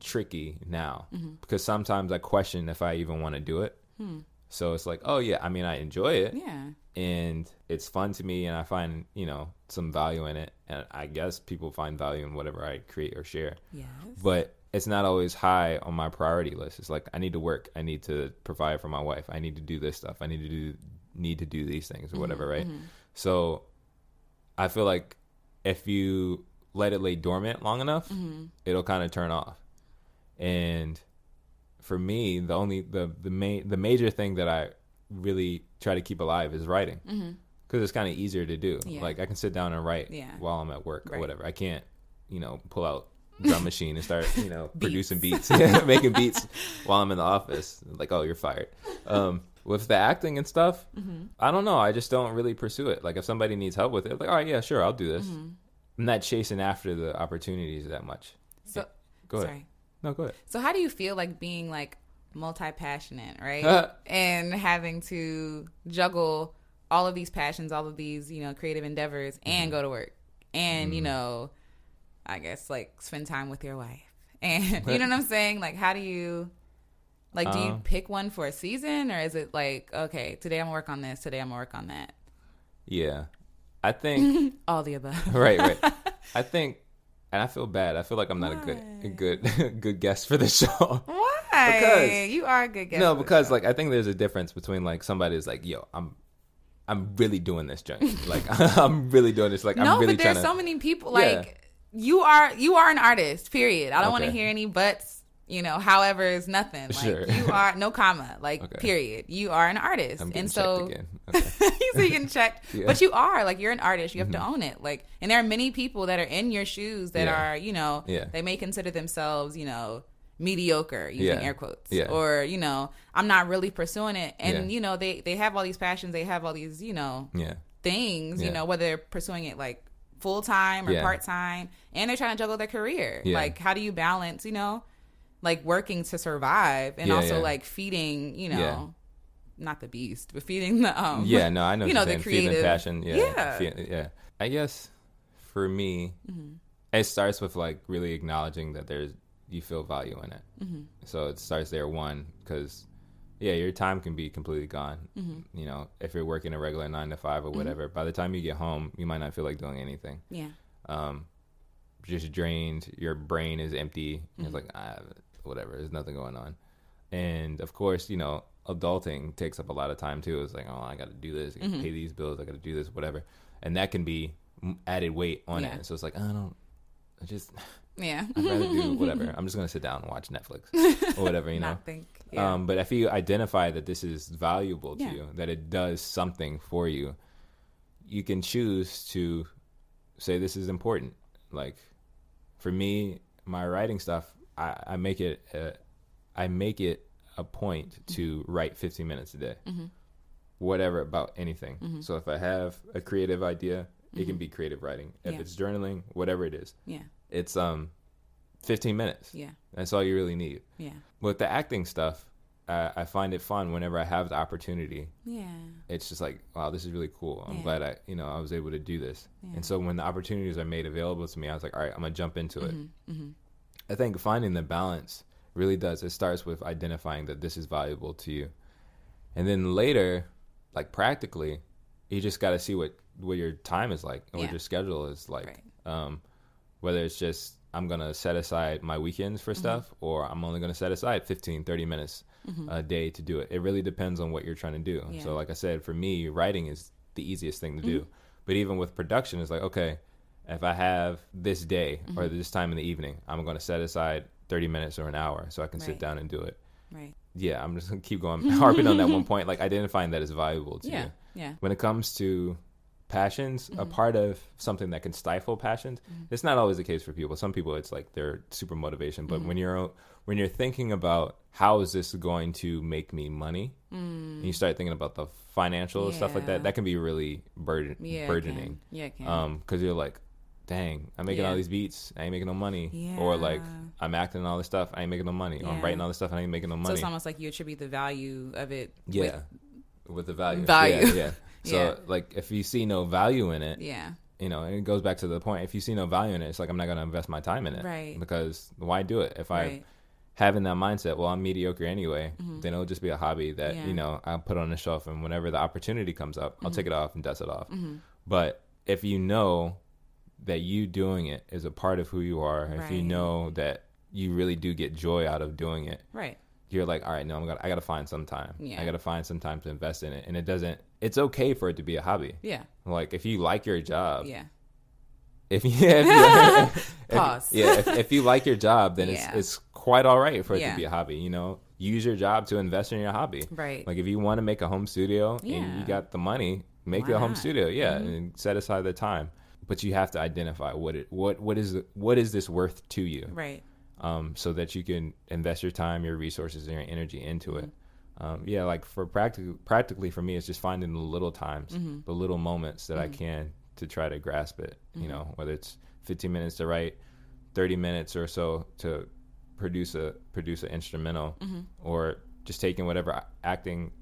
tricky now mm-hmm. because sometimes I question if I even want to do it. Hmm. So it's like, oh yeah, I mean, I enjoy it. Yeah. And it's fun to me, and I find, you know, some value in it. And I guess people find value in whatever I create or share. Yes. But it's not always high on my priority list. It's like, I need to work. I need to provide for my wife. I need to do this stuff. I need to do need to do these things or whatever, mm-hmm, right? Mm-hmm. So I feel like if you let it lay dormant long enough, mm-hmm, it'll kind of turn off. And for me, the only the the main the major thing that I really try to keep alive is writing, because mm-hmm, it's kind of easier to do. Yeah. Like, I can sit down and write, yeah, while I'm at work, right, or whatever. I can't, you know, pull out drum machine and start, you know, beats. producing beats, making beats while I'm in the office. Like, oh, you're fired. Um, with the acting and stuff, mm-hmm, I don't know. I just don't really pursue it. Like, if somebody needs help with it, like, all right, yeah, sure, I'll do this. Mm-hmm. I'm not chasing after the opportunities that much. So, yeah. Go ahead. Sorry. No, go ahead. So how do you feel like being, like, multi-passionate, right? And having to juggle all of these passions, all of these, you know, creative endeavors, and mm-hmm, go to work and, mm-hmm, you know, I guess, like, spend time with your wife. And you know what I'm saying? Like, how do you, like, do um, you pick one for a season, or is it like, okay, today I'm gonna work on this, today I'm gonna work on that? Yeah. I think. All the above. Right, right. I think, and I feel bad. I feel like I'm not Why? a good, a good, good guest for this show. Why? Because, you are a good guest. No, for because, the show. Like, I think there's a difference between, like, somebody is like, yo, I'm. I'm really doing this, Johnny. Like, I'm really doing this. Like, no, I'm really but there's to, so many people, like, yeah. You are you are an artist, period. I don't okay. want to hear any buts, you know, however is nothing. Like, sure. You are, no comma, like, okay. period. You are an artist. I'm getting and so, checked again. Okay. You say you're getting checked. Yeah. But you are, like, you're an artist. You have mm-hmm. to own it. Like, and there are many people that are in your shoes that yeah. are, you know, yeah. they may consider themselves, you know, mediocre, using yeah. air quotes. Yeah. Or, you know, I'm not really pursuing it. And, yeah. you know, they, they have all these passions. They have all these, you know, yeah. things, yeah. you know, whether they're pursuing it, like, full-time or yeah. part-time, and they're trying to juggle their career. Yeah. Like, how do you balance, you know, like, working to survive and yeah, also, yeah. like, feeding, you know, yeah. not the beast, but feeding the, um, yeah, no, I know, you know, the creative feeding passion. Yeah. Yeah. Feeding, yeah. I guess for me, mm-hmm. it starts with, like, really acknowledging that there's, you feel value in it. Mm-hmm. So it starts there, one, because, yeah, your time can be completely gone. Mm-hmm. You know, if you're working a regular nine to five or whatever, mm-hmm. by the time you get home, you might not feel like doing anything. Yeah. Um, just drained. Your brain is empty. Mm-hmm. It's like, ah, whatever. There's nothing going on. And of course, you know, adulting takes up a lot of time too. It's like, oh, I got to do this. I got to mm-hmm. pay these bills. I got to do this, whatever. And that can be added weight on yeah. it. So it's like, I don't, I just, yeah. I'd rather do whatever. I'm just going to sit down and watch Netflix or whatever, you know. Not think. Yeah. Um, but if you identify that this is valuable to yeah. you, that it does something for you, you can choose to say this is important. Like, for me, my writing stuff, I, I make it a, I make it a point to write fifteen minutes a day, mm-hmm. whatever, about anything. Mm-hmm. So if I have a creative idea, it mm-hmm. can be creative writing. If yeah. it's journaling, whatever it is, yeah, it's um. fifteen minutes. Yeah. That's all you really need. Yeah. With the acting stuff, I, I find it fun whenever I have the opportunity. Yeah. It's just like, wow, this is really cool. I'm yeah. glad I, you know, I was able to do this. Yeah. And so when the opportunities are made available to me, I was like, all right, I'm going to jump into mm-hmm. it. Mm-hmm. I think finding the balance really does. It starts with identifying that this is valuable to you. And then later, like, practically, you just got to see what, what your time is like and yeah. what your schedule is like. Right. Um, whether it's just, I'm going to set aside my weekends for mm-hmm. stuff, or I'm only going to set aside fifteen, thirty minutes mm-hmm. a day to do it. It really depends on what you're trying to do. Yeah. So like I said, for me, writing is the easiest thing to mm-hmm. do. But even with production, it's like, okay, if I have this day mm-hmm. or this time in the evening, I'm going to set aside thirty minutes or an hour so I can right. sit down and do it. Right. Yeah, I'm just going to keep going, harping on that one point, like identifying that it's valuable to yeah. you. Yeah. When it comes to passions, mm-hmm. a part of something that can stifle passions. Mm-hmm. It's not always the case for people. Some people, it's like their super motivation. But mm-hmm. when you're when you're thinking about how is this going to make me money, mm. and you start thinking about the financial yeah. stuff like that, that can be really burden yeah, burdening. It yeah, it can. Um, because you're like, dang, I'm making yeah. all these beats, I ain't making no money. Yeah. Or like, I'm acting on all this stuff, I ain't making no money. Yeah. Or I'm writing all this stuff, I ain't making no money. So it's almost like you attribute the value of it. Yeah, with, with the value. Value. Yeah. yeah. So, yeah. like, if you see no value in it, yeah, you know, and it goes back to the point, if you see no value in it, it's like, I'm not going to invest my time in it. Right. Because why do it? If right. I having that mindset, well, I'm mediocre anyway, mm-hmm. then it'll just be a hobby that, yeah. you know, I'll put on the shelf, and whenever the opportunity comes up, I'll mm-hmm. take it off and dust it off. Mm-hmm. But if you know that you doing it is a part of who you are, right. if you know that you really do get joy out of doing it, right. you're like, all right, no, I'm gonna, I got to find some time. Yeah. I got to find some time to invest in it. And it doesn't, it's okay for it to be a hobby. Yeah. Like, if you like your job. Yeah. If, yeah, if, if, Pause. if, yeah, if, if you like your job, then yeah. it's, it's quite all right for it yeah. to be a hobby, you know? Use your job to invest in your hobby. Right. Like, if you want to make a home studio yeah. and you got the money, make a home studio. Yeah. Mm-hmm. And set aside the time. But you have to identify what it, what, what is, what is this worth to you? Right. Um, so that you can invest your time, your resources, and your energy into it. Mm-hmm. Um, yeah, like for practically, practically for me, it's just finding the little times, mm-hmm. the little moments that mm-hmm. I can to try to grasp it. Mm-hmm. You know, whether it's fifteen minutes to write, thirty minutes or so to produce a produce an instrumental, mm-hmm. or just taking whatever acting,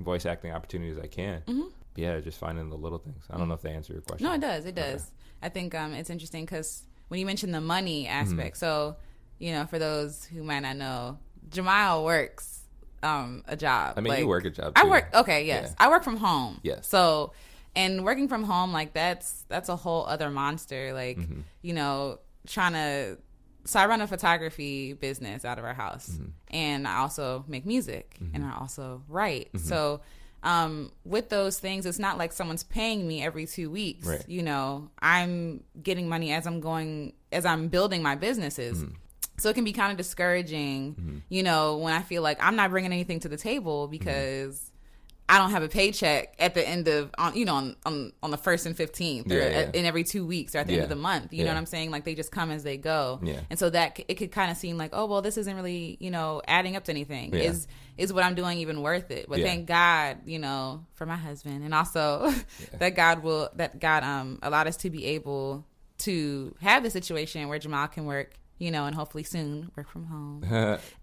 voice acting opportunities I can. Mm-hmm. Yeah, just finding the little things. I don't mm-hmm. know if that answers your question. No, it does. It does. Okay. I think um, it's interesting because when you mentioned the money aspect, mm-hmm. so. You know, for those who might not know, Jamiel works um, a job. I mean, like, you work a job, too. I work. Okay, yes. Yeah. I work from home. Yes. So, and working from home, like, that's that's a whole other monster. Like, mm-hmm. you know, trying to... So I run a photography business out of our house. Mm-hmm. And I also make music. Mm-hmm. And I also write. Mm-hmm. So, um, with those things, it's not like someone's paying me every two weeks. Right. You know, I'm getting money as I'm going... As I'm building my businesses. Mm-hmm. So it can be kind of discouraging, mm-hmm. you know, when I feel like I'm not bringing anything to the table because mm-hmm. I don't have a paycheck at the end of, on, you know, on, on, on the first and fifteenth yeah, or yeah. in every two weeks or at the yeah. end of the month. You yeah. know what I'm saying? Like, they just come as they go. Yeah. And so that it could kind of seem like, oh, well, this isn't really, you know, adding up to anything. Yeah. Is is what I'm doing even worth it? But yeah. thank God, you know, for my husband. And also yeah. that God will, that God um allowed us to be able to have the situation where Jamiel can work, you know, and hopefully soon work from home.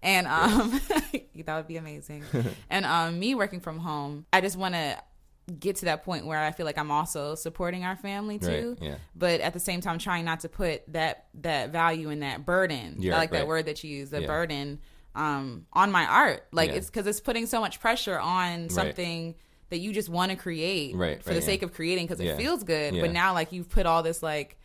And um, that would be amazing. And um, me working from home, I just want to get to that point where I feel like I'm also supporting our family too. Right, yeah. But at the same time, trying not to put that that value and that burden. Yeah, I like right. that word that you use, the yeah. burden um, on my art. Like, yeah. it's because it's putting so much pressure on something right. that you just want to create right, for right, the yeah. sake of creating because yeah. it feels good. Yeah. But now, like, you've put all this, like,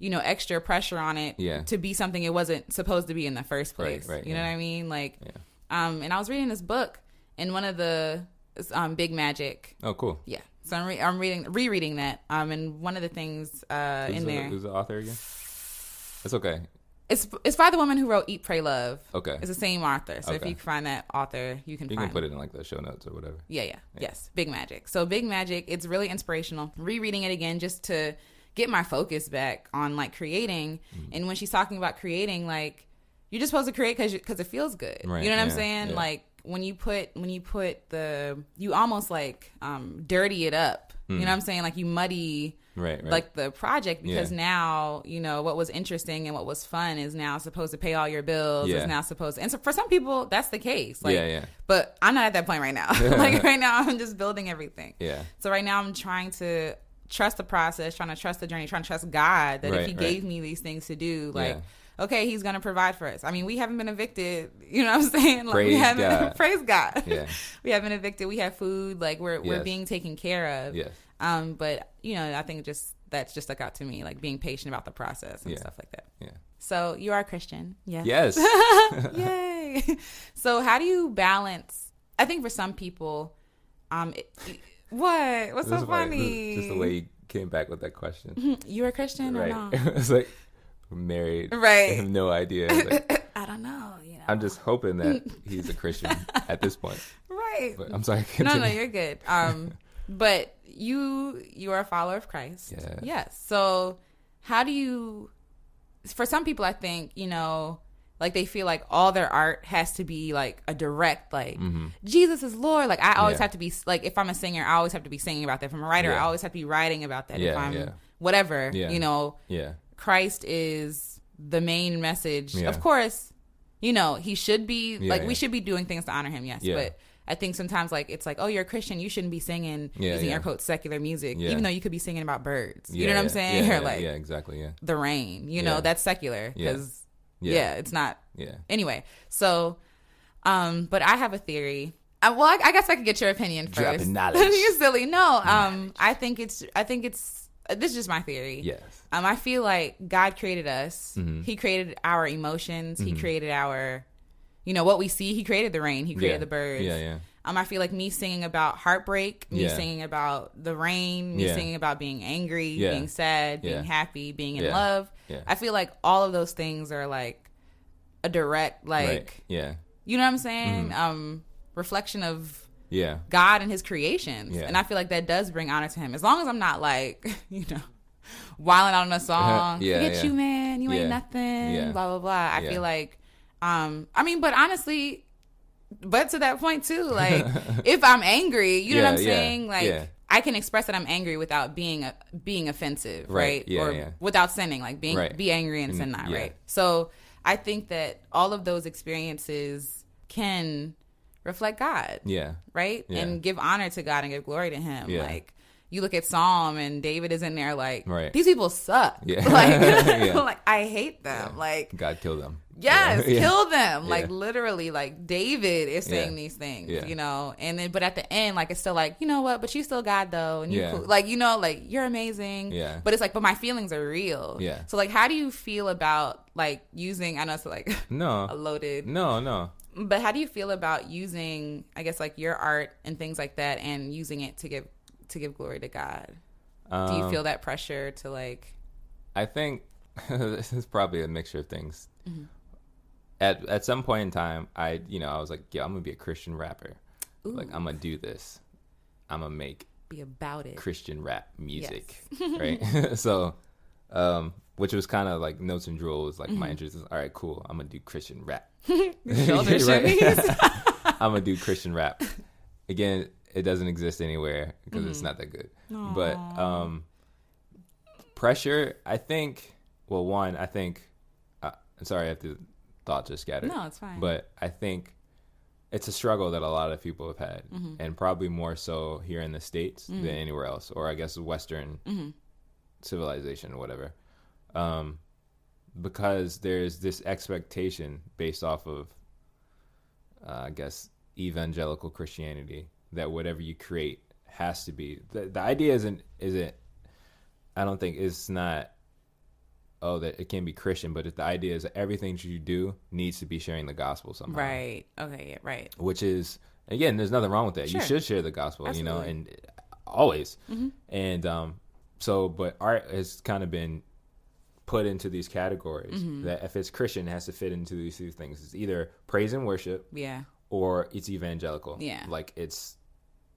you know, extra pressure on it yeah. to be something it wasn't supposed to be in the first place. Right, right, you know yeah. what I mean? Like, yeah. um, and I was reading this book, and one of the, um, Big Magic. Oh, cool. Yeah. So I'm, re- I'm reading, rereading that. Um, and one of the things, uh, who's in the, there. Who's the author again? It's okay. It's it's by the woman who wrote Eat, Pray, Love. Okay. It's the same author. So okay. if you can find that author, you can you find You can put it in like the show notes or whatever. Yeah, yeah, yeah. Yes. Big Magic. So Big Magic, it's really inspirational. Rereading it again just to get my focus back on, like, creating. Mm-hmm. And when she's talking about creating, like, you're just supposed to create because because it feels good. Right, you know what yeah, I'm saying? Yeah. Like, when you put when you put the you almost like um, dirty it up. Mm. You know what I'm saying? Like, you muddy right, right. like the project because yeah. now you know what was interesting and what was fun is now supposed to pay all your bills. Yeah. It's now supposed to, and so for some people that's the case. Like, yeah, yeah. But I'm not at that point right now. Like, right now I'm just building everything. Yeah. So right now I'm trying to trust the process, trying to trust the journey, trying to trust God that right, if he right. gave me these things to do, like, yeah. okay, he's going to provide for us. I mean, we haven't been evicted. You know what I'm saying? Like, praise we haven't, God. Praise God. Yeah. We haven't evicted. We have food. Like, we're yes. we're being taken care of. Yes. Um, but, you know, I think just that's just stuck out to me, like being patient about the process and yeah. stuff like that. Yeah. So you are a Christian. Yeah. Yes. Yay. So how do you balance? I think for some people, um. It, it, What? What's this so funny? Way, just the way you came back with that question. Mm-hmm. You're a Christian right. or not? It's like, I'm married. Right. I have no idea. Like, I don't know, you know. I'm just hoping that he's a Christian at this point. Right. But I'm sorry. Continue. No, no, you're good. Um, but you, you are a follower of Christ. Yeah. Yes. So how do you, for some people, I think, you know, like, they feel like all their art has to be, like, a direct, like, mm-hmm. Jesus is Lord. Like, I always yeah. have to be, like, if I'm a singer, I always have to be singing about that. If I'm a writer, yeah. I always have to be writing about that. Yeah, if I'm yeah. whatever, yeah. you know, yeah. Christ is the main message. Yeah. Of course, you know, he should be, yeah, like, yeah. we should be doing things to honor him, yes. Yeah. But I think sometimes, like, it's like, oh, you're a Christian, you shouldn't be singing, yeah, using yeah. air quotes, secular music, yeah. even though you could be singing about birds. Yeah, you know what yeah. I'm saying? Yeah, or, like, yeah, exactly, yeah. the rain, you know, yeah. that's secular, because... Yeah. Yeah. yeah, it's not. Yeah. Anyway, so, um, but I have a theory. I, well, I, I guess I could get your opinion first. Dropping knowledge. You're silly. No, um, I think it's. I think it's. This is just my theory. Yes. Um, I feel like God created us. Mm-hmm. He created our emotions. Mm-hmm. He created our, you know, what we see. He created the rain. He created yeah. the birds. Yeah, yeah. Um, I feel like me singing about heartbreak, me yeah. singing about the rain, me yeah. singing about being angry, yeah. being sad, yeah. being happy, being in yeah. love. Yeah. I feel like all of those things are like a direct, like, right. yeah, you know what I'm saying? Mm-hmm. Um, reflection of yeah. God and his creations. Yeah. And I feel like that does bring honor to him. As long as I'm not like, you know, wilding out on a song, yeah, forget yeah. you, man, you yeah. ain't nothing, yeah. blah, blah, blah. I yeah. feel like, um, I mean, but honestly... But to that point, too, like, if I'm angry, you know yeah, what I'm saying? Yeah, like, yeah. I can express that I'm angry without being uh, being offensive, right? right? Yeah, or yeah. without sinning, like, being right. be angry and sin not, yeah. right? So I think that all of those experiences can reflect God, yeah, right? Yeah. And give honor to God and give glory to him. Yeah. Like, you look at Psalm and David is in there like, right. these people suck. Yeah. Like, yeah. like, I hate them. Yeah. Like, God, kill them. Yes, yeah. kill them. Yeah. Like, literally, like, David is saying yeah. these things, yeah. you know? And then, but at the end, like, it's still like, you know what? But you still God, though. And you yeah. cool. Like, you know, like, you're amazing. Yeah. But it's like, but my feelings are real. Yeah. So, like, how do you feel about, like, using, I know it's like no. a loaded. No, no. But how do you feel about using, I guess, like, your art and things like that and using it to give, to give glory to God? Um, do you feel that pressure to, like... I think this is probably a mixture of things. Mm-hmm. At at some point in time, I you know I was like, yeah, I'm gonna be a Christian rapper. Ooh. Like, I'm gonna do this. I'm gonna make be about it Christian rap music, yes. right? So, um, which was kind of like Notes and Drool was like mm-hmm. my interest. Is, all right, cool. I'm gonna do Christian rap. Shoulder shimmies. I'm gonna do Christian rap. Again, it doesn't exist anywhere because mm-hmm. it's not that good. Aww. But um, pressure, I think. Well, one, I think. Uh, I'm sorry, I have to. Thoughts are scattered. No, it's fine. But I think it's a struggle that a lot of people have had, mm-hmm. and probably more so here in the States mm-hmm. than anywhere else, or I guess Western mm-hmm. civilization or whatever, um, because there's this expectation based off of, uh, I guess, evangelical Christianity that whatever you create has to be. The, the idea isn't, isn't, I don't think it's not, oh, that it can be Christian, but it, the idea is that everything that you do needs to be sharing the gospel somehow. Right. Okay, yeah, right. Which is, again, there's nothing wrong with that. Sure. You should share the gospel, absolutely. You know, and always. Mm-hmm. And um, so, but art has kind of been put into these categories mm-hmm. that if it's Christian, it has to fit into these two things. It's either praise and worship, yeah, or it's evangelical. Yeah. Like, it's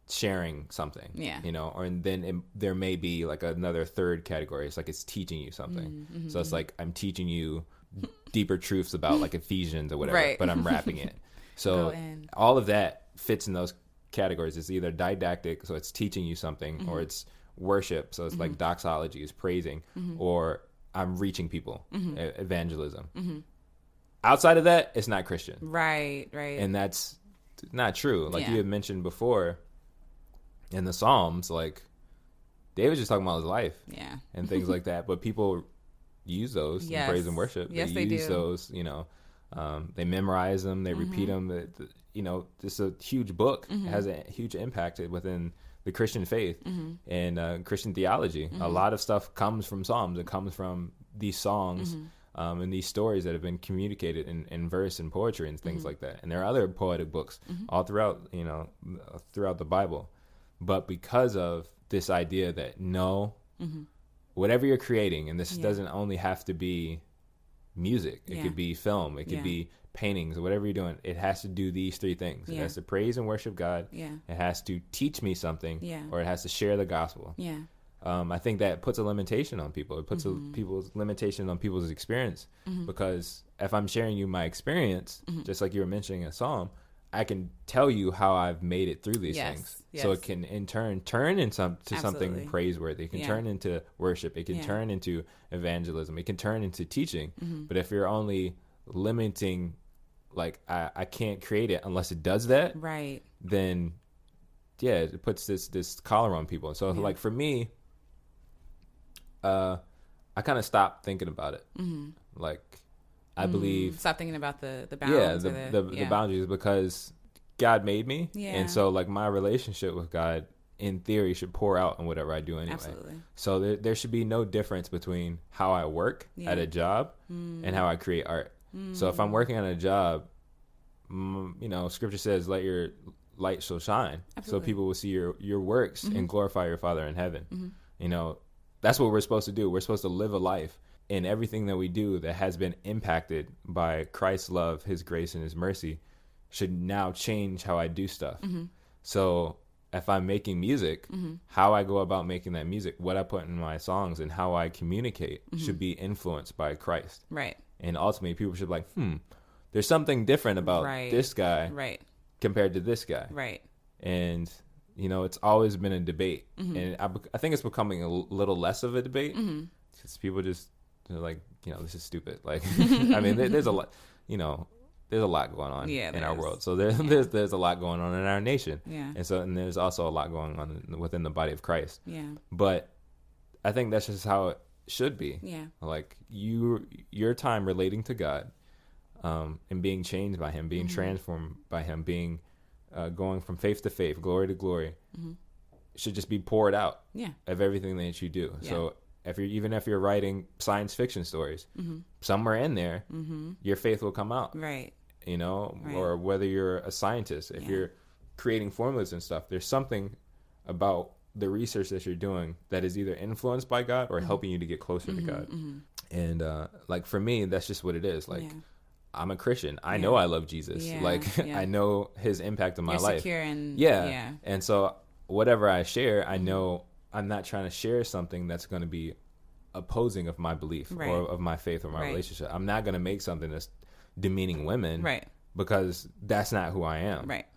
sharing something, yeah, you know, or and then it, there may be like another third category. It's like it's teaching you something, mm-hmm. so it's like I'm teaching you deeper truths about like Ephesians or whatever, right. but I'm rapping it. So all of that fits in those categories. It's either didactic, so it's teaching you something, mm-hmm. or it's worship, so it's mm-hmm. like doxology, is praising, mm-hmm. or I'm reaching people, mm-hmm. evangelism. Mm-hmm. Outside of that, it's not Christian, right? Right, and that's not true. Like yeah. you had mentioned before. In the Psalms, like, David's just talking about his life yeah. and things like that. But people use those yes. in praise and worship. Yes, they, they use do. those, you know. Um, they memorize them. They mm-hmm. repeat them. It, you know, it's a huge book. Mm-hmm. It has a huge impact within the Christian faith mm-hmm. and uh, Christian theology. Mm-hmm. A lot of stuff comes from Psalms. It comes from these songs mm-hmm. um, and these stories that have been communicated in, in verse and poetry and things mm-hmm. like that. And there are other poetic books mm-hmm. all throughout, you know, throughout the Bible. But because of this idea that no, mm-hmm. whatever you're creating, and this yeah. doesn't only have to be music, it yeah. could be film, it could yeah. be paintings, whatever you're doing, it has to do these three things. Yeah. It has to praise and worship God. Yeah. It has to teach me something, yeah. or it has to share the gospel. Yeah. Um, I think that puts a limitation on people. It puts mm-hmm. a people's limitation on people's experience mm-hmm. because if I'm sharing you my experience, mm-hmm. just like you were mentioning in a psalm, I can tell you how I've made it through these yes, things. Yes. So it can in turn turn into some, something praiseworthy. It can yeah. turn into worship. It can yeah. turn into evangelism. It can turn into teaching. Mm-hmm. But if you're only limiting, like, I, I can't create it unless it does that, right? Then, yeah, it puts this, this collar on people. So, yeah. like, for me, uh, I kind of stopped thinking about it. Mm-hmm. Like, I mm, believe. Stop thinking about the, the boundaries. Yeah, the, the, the, yeah. the boundaries, because God made me. Yeah. And so, like, my relationship with God, in theory, should pour out in whatever I do anyway. Absolutely. So there, there should be no difference between how I work yeah. at a job mm. and how I create art. Mm. So if I'm working on a job, you know, scripture says, let your light shall shine. Absolutely. So people will see your, your works mm-hmm. and glorify your Father in heaven. Mm-hmm. You know, that's what we're supposed to do. We're supposed to live a life in everything that we do that has been impacted by Christ's love, his grace, and his mercy should now change how I do stuff. Mm-hmm. So if I'm making music, mm-hmm. how I go about making that music, what I put in my songs, and how I communicate mm-hmm. should be influenced by Christ. Right. And ultimately, people should be like, hmm, there's something different about right. this guy right. compared to this guy. Right. And, you know, it's always been a debate. Mm-hmm. And I, I think it's becoming a little less of a debate because mm-hmm. people just, they're like, you know, this is stupid. Like, I mean, there, there's a lot, you know, there's a lot going on yeah, in our is. world. So there's, yeah. there's there's a lot going on in our nation. Yeah. And so and there's also a lot going on within the body of Christ. Yeah. But I think that's just how it should be. Yeah. Like, you, your time relating to God um, and being changed by him, being mm-hmm. transformed by him, being uh, going from faith to faith, glory to glory, mm-hmm. should just be poured out yeah. of everything that you do. Yeah. So if you're, even if you're writing science fiction stories, mm-hmm. somewhere in there, mm-hmm. your faith will come out. Right. You know, right. or whether you're a scientist, if yeah. you're creating formulas and stuff, there's something about the research that you're doing that is either influenced by God or mm-hmm. helping you to get closer mm-hmm, to God. Mm-hmm. And uh, like, for me, that's just what it is. Like, yeah. I'm a Christian. I yeah. know I love Jesus. Yeah. Like, yeah. I know his impact on my you're life. Secure and, yeah. yeah. And so whatever I share, I know I'm not trying to share something that's going to be opposing of my belief right. or of my faith or my right. relationship. I'm not going to make something that's demeaning women right. because that's not who I am. Right.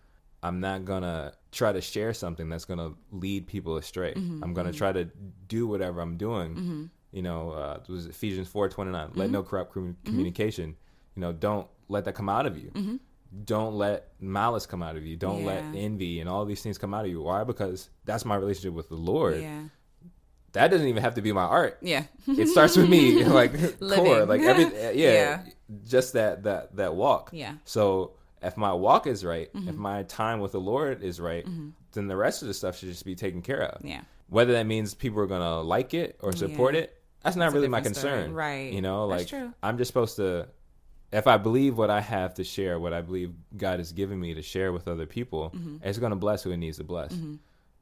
I'm not going to try to share something that's going to lead people astray. Mm-hmm, I'm going to mm-hmm. try to do whatever I'm doing. Mm-hmm. You know, uh, it was Ephesians four twenty-nine. Mm-hmm. Let no corrupt com- mm-hmm. communication, you know, don't let that come out of you. Mm-hmm. Don't let malice come out of you. Don't yeah. let envy and all these things come out of you. Why? Because that's my relationship with the Lord. Yeah. That doesn't even have to be my art. Yeah. It starts with me, like, core, like, every, yeah, yeah, just that, that, that walk. Yeah. So if my walk is right, mm-hmm. if my time with the Lord is right, mm-hmm. then the rest of the stuff should just be taken care of. Yeah. Whether that means people are going to like it or support yeah. it, that's not that's really my concern. Story. Right. You know, like, I'm just supposed to, if I believe what I have to share, what I believe God has given me to share with other people, mm-hmm. it's going to bless who it needs to bless. Mm-hmm.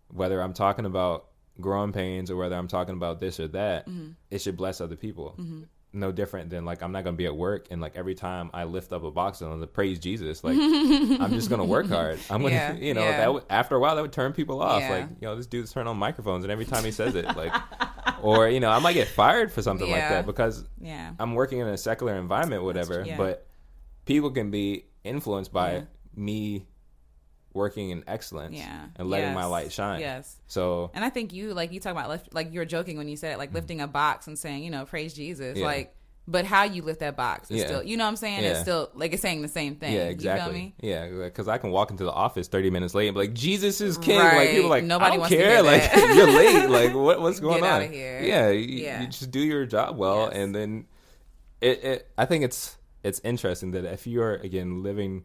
Whether I'm talking about growing pains or whether I'm talking about this or that, mm-hmm. it should bless other people. Mm-hmm. No different than, like, I'm not going to be at work and, like, every time I lift up a box and I'm going to praise Jesus, like, I'm just going to work hard. I'm going to, yeah, you know, yeah. that would, after a while that would turn people off. Yeah. Like, you know, this dude's turning on microphones and every time he says it, like, or, you know, I might get fired for something yeah. like that because yeah. I'm working in a secular environment, whatever, yeah. but people can be influenced by yeah. me working in excellence yeah. and letting yes. my light shine. Yes. So, and I think you, like, you talk about lift, like, you were joking when you said it, like, mm-hmm. lifting a box and saying, you know, praise Jesus. Yeah. Like, but how you lift that box is yeah. still, you know what I'm saying? Yeah. It's still, like, it's saying the same thing. Yeah, exactly. You feel me? Yeah, because I can walk into the office thirty minutes late and be like, Jesus is king. Right. Like, people are like, nobody I don't wants care. To like, you're late. Like, what, what's going Get on? Out of here. Yeah, you, yeah. you just do your job well. Yes. And then it, it, I think it's, it's interesting that if you're, again, living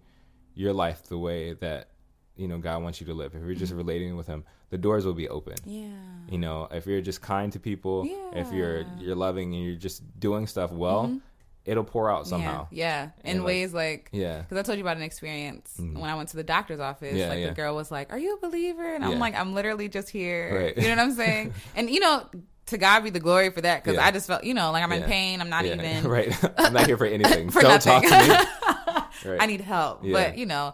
your life the way that, you know, God wants you to live. If you're just mm-hmm. relating with him, the doors will be open. Yeah. You know, if you're just kind to people, yeah. if you're you're loving and you're just doing stuff well, mm-hmm. it'll pour out somehow. Yeah. yeah. In and ways like, like yeah. because I told you about an experience mm-hmm. when I went to the doctor's office. Yeah, like yeah. the girl was like, "Are you a believer?" And I'm yeah. like, "I'm literally just here." Right. You know what I'm saying? And you know, to God be the glory for that because yeah. I just felt, you know, like I'm yeah. in pain. I'm not yeah. even right. I'm not here for anything. for Don't nothing. Talk to me. Right. I need help. Yeah. But you know.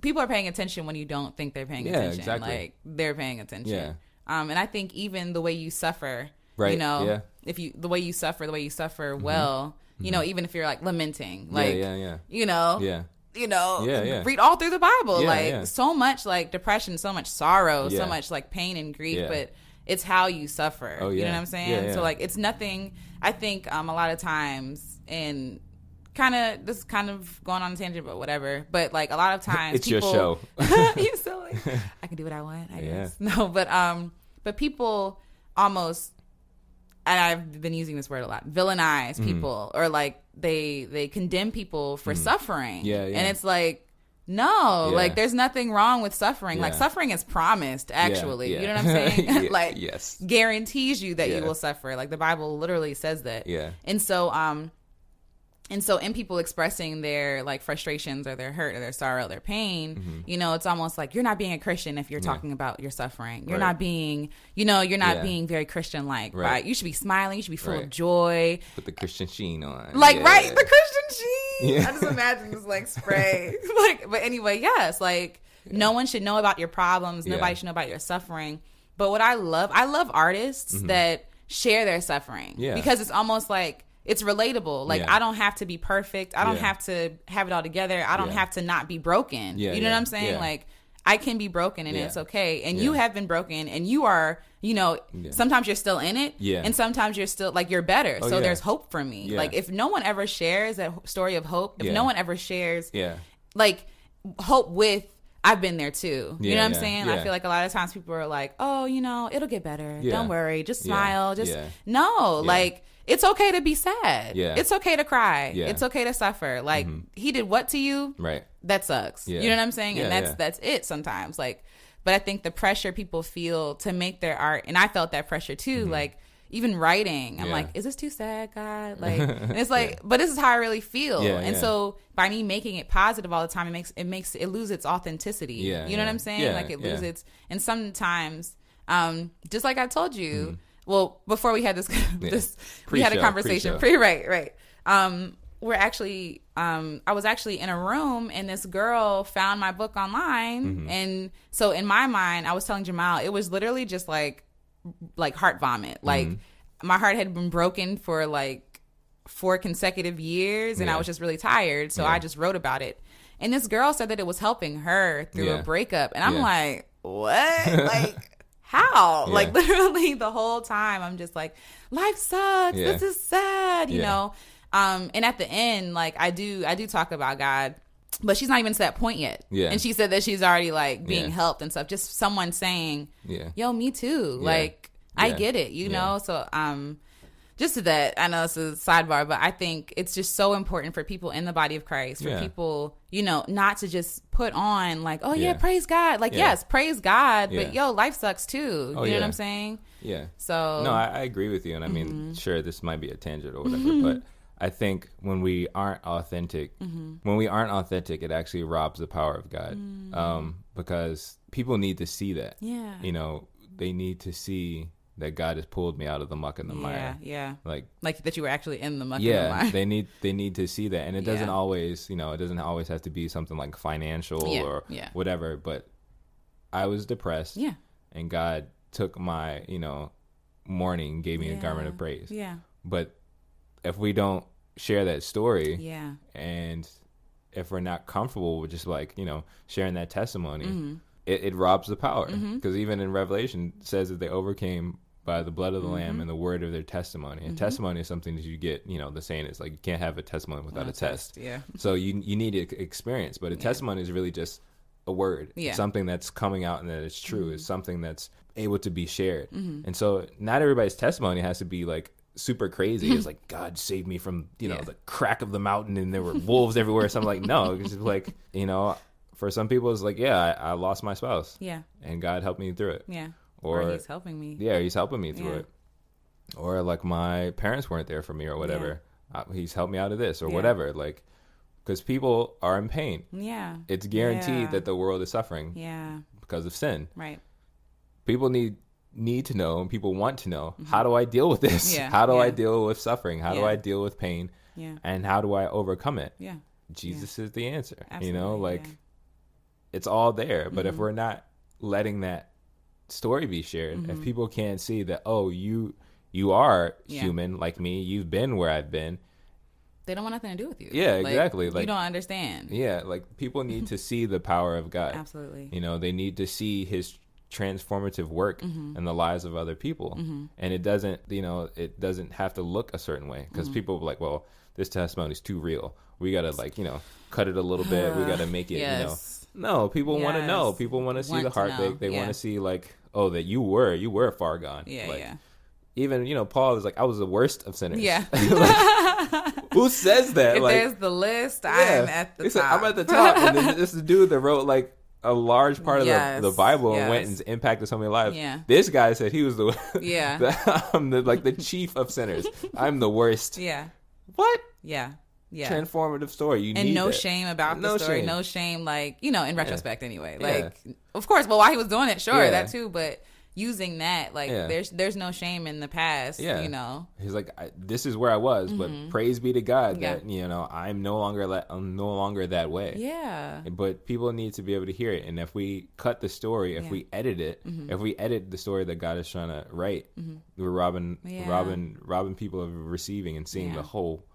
People are paying attention when you don't think they're paying yeah, attention. Exactly. Like, they're paying attention. Yeah. Um, and I think even the way you suffer, right. you know, yeah. if you the way you suffer, the way you suffer mm-hmm. well, you mm-hmm. know, even if you're like lamenting, like, yeah, yeah, yeah. you know, yeah. you know, yeah, yeah. read all through the Bible, yeah, like yeah. so much like depression, so much sorrow, yeah. so much like pain and grief, yeah. but it's how you suffer. Oh, yeah. You know what I'm saying? Yeah, yeah. So like, it's nothing. I think um, a lot of times in kind of this is kind of going on a tangent but whatever but like a lot of times it's people, your show you're silly. I can do what I want I yeah. guess no but um but people almost and I've been using this word a lot villainize mm. people or like they they condemn people for mm. suffering. Yeah, yeah. And it's like, no, yeah. like there's nothing wrong with suffering. Yeah. Like suffering is promised, actually. Yeah, yeah. You know what I'm saying? yeah, like yes. guarantees you that yeah. you will suffer. Like the Bible literally says that. Yeah. And so um and so in people expressing their like frustrations or their hurt or their sorrow, their pain, mm-hmm. you know, it's almost like you're not being a Christian if you're yeah. talking about your suffering. You're right. not being, you know, you're not yeah. being very Christian like. Right. right. You should be smiling, you should be full right. of joy. Put the Christian sheen on. Like yeah. right, the Christian sheen. Yeah. I just imagine this like spray. like, but anyway, yes, like yeah. no one should know about your problems. Nobody yeah. should know about your suffering. But what I love, I love artists mm-hmm. that share their suffering yeah. because it's almost like it's relatable. Like yeah. I don't have to be perfect. I don't yeah. have to have it all together. I don't yeah. have to not be broken. Yeah, you know yeah. what I'm saying? Yeah. Like I can be broken and yeah. it's okay. And yeah. you have been broken and you are, you know, yeah. sometimes you're still in it yeah. and sometimes you're still like you're better. Oh, so yeah. there's hope for me. Yeah. Like if no one ever shares that story of hope, if yeah. no one ever shares yeah. like hope with I've been there too. Yeah, you know what yeah, I'm saying? Yeah. I feel like a lot of times people are like, oh, you know, it'll get better. Yeah. Don't worry. Just smile. Yeah. Just yeah. no. Yeah. Like it's okay to be sad. Yeah. It's okay to cry. Yeah. It's okay to suffer. Like mm-hmm. he did what to you? Right. That sucks. Yeah. You know what I'm saying? Yeah, and that's yeah. that's it sometimes. Like, but I think the pressure people feel to make their art, and I felt that pressure too. Mm-hmm. Like even writing, I'm yeah. like, is this too sad, God? Like, and it's like, yeah. but this is how I really feel. Yeah, and yeah. so by me making it positive all the time, it makes it makes it lose its authenticity. Yeah, you know yeah. what I'm saying? Yeah, like it yeah. loses its. And sometimes, um, just like I told you, mm-hmm. well, before we had this, this yeah. we had a conversation. Pre right, right. Um, we're actually. Um, I was actually in a room and this girl found my book online. Mm-hmm. And so in my mind, I was telling Jamiel, it was literally just like, like heart vomit. Like mm-hmm. my heart had been broken for like four consecutive years and yeah. I was just really tired. So yeah. I just wrote about it. And this girl said that it was helping her through yeah. a breakup. And I'm yeah. like, what? like, how? Yeah. Like literally the whole time I'm just like, life sucks. Yeah. This is sad, you yeah. know? Um, and at the end, like I do, I do talk about God, but she's not even to that point yet. Yeah. And she said that she's already like being yeah. helped and stuff. Just someone saying, yeah. yo, me too. Yeah. Like yeah. I get it, you yeah. know? So, um, just to that, I know it's a sidebar, but I think it's just so important for people in the body of Christ, for yeah. people, you know, not to just put on like, oh yeah, yeah. praise God. Like, yeah. yes, praise God. Yeah. But yo, life sucks too. Oh, you know yeah. what I'm saying? Yeah. So. No, I, I agree with you. And I mean, mm-hmm. sure, this might be a tangent or whatever, mm-hmm. but I think when we aren't authentic, mm-hmm. when we aren't authentic, it actually robs the power of God, mm. um, because people need to see that. Yeah, you know, they need to see that God has pulled me out of the muck and the yeah, mire. Yeah, like like that you were actually in the muck. Yeah, and the mire. they need they need to see that, and it doesn't yeah. always, you know, it doesn't always have to be something like financial yeah, or yeah. whatever. But I was depressed. Yeah, and God took my, you know, mourning, gave me yeah. a garment of praise. Yeah, but if we don't share that story yeah. and if we're not comfortable with just like, you know, sharing that testimony, mm-hmm. it, it robs the power. Because mm-hmm. even in Revelation it says that they overcame by the blood of the mm-hmm. lamb and the word of their testimony. And mm-hmm. testimony is something that you get, you know, the saying is like you can't have a testimony without a, a test. test. Yeah. So you you need experience, but a yeah. testimony is really just a word. Yeah. It's something that's coming out and that it's true. Mm-hmm. It's something that's able to be shared. Mm-hmm. And so not everybody's testimony has to be like super crazy. It's like God saved me from, you know, yeah. the crack of the mountain and there were wolves everywhere. So I'm like, no, it's just like, you know, for some people it's like, yeah, I, I lost my spouse. Yeah. And God helped me through it. Yeah. Or, or he's helping me. Yeah, he's helping me through yeah. it. Or like my parents weren't there for me or whatever. Yeah. Uh, he's helped me out of this or yeah. whatever. Like, because people are in pain. Yeah. It's guaranteed yeah. that the world is suffering. Yeah. Because of sin. Right. People need need to know and people want to know mm-hmm. how do I deal with this yeah, how do yeah. I deal with suffering, how yeah. do I deal with pain yeah. and how do I overcome it? Yeah Jesus yeah. is the answer. Absolutely, you know, like yeah. it's all there, but mm-hmm. if we're not letting that story be shared, mm-hmm. if people can't see that, oh, you you are yeah. human like me, you've been where I've been, they don't want nothing to do with you. Yeah, like, exactly. Like, you don't understand. Yeah, like people need to see the power of God. Absolutely. You know, they need to see his transformative work mm-hmm. in the lives of other people, mm-hmm. and it doesn't, you know, it doesn't have to look a certain way, because mm-hmm. people are like, well, this testimony is too real, we gotta like, you know, cut it a little bit, we gotta make it yes. you know, no, people yes. want to know, people want to see the heartbreak, they yeah. want to see like, oh, that you were you were far gone. Yeah, like, yeah. Even, you know, Paul is like, I was the worst of sinners. Yeah. like, Who says that? If like, there's the list, yeah. I am at the it's top. A, I'm at the top. And then this dude that wrote like a large part of yes, the, the Bible yes. and went and impacted so many lives. Yeah. This guy said he was the, yeah. the, um, the like the chief of sinners. I'm the worst. Yeah. What? Yeah. Yeah. Transformative story. You and need no that. shame about no the story. Shame. No shame. Like, you know, in retrospect yeah. anyway. Like, yeah. of course, well, while he was doing it, sure, yeah. that too. But using that, like, yeah. there's there's no shame in the past, yeah. you know. He's like, I, this is where I was, mm-hmm. but praise be to God yeah. that, you know, I'm no longer le- I'm no longer that way. Yeah. But people need to be able to hear it. And if we cut the story, if yeah. we edit it, mm-hmm. if we edit the story that God is trying to write, mm-hmm. we're robbing, yeah. robbing, robbing people of receiving and seeing yeah. the whole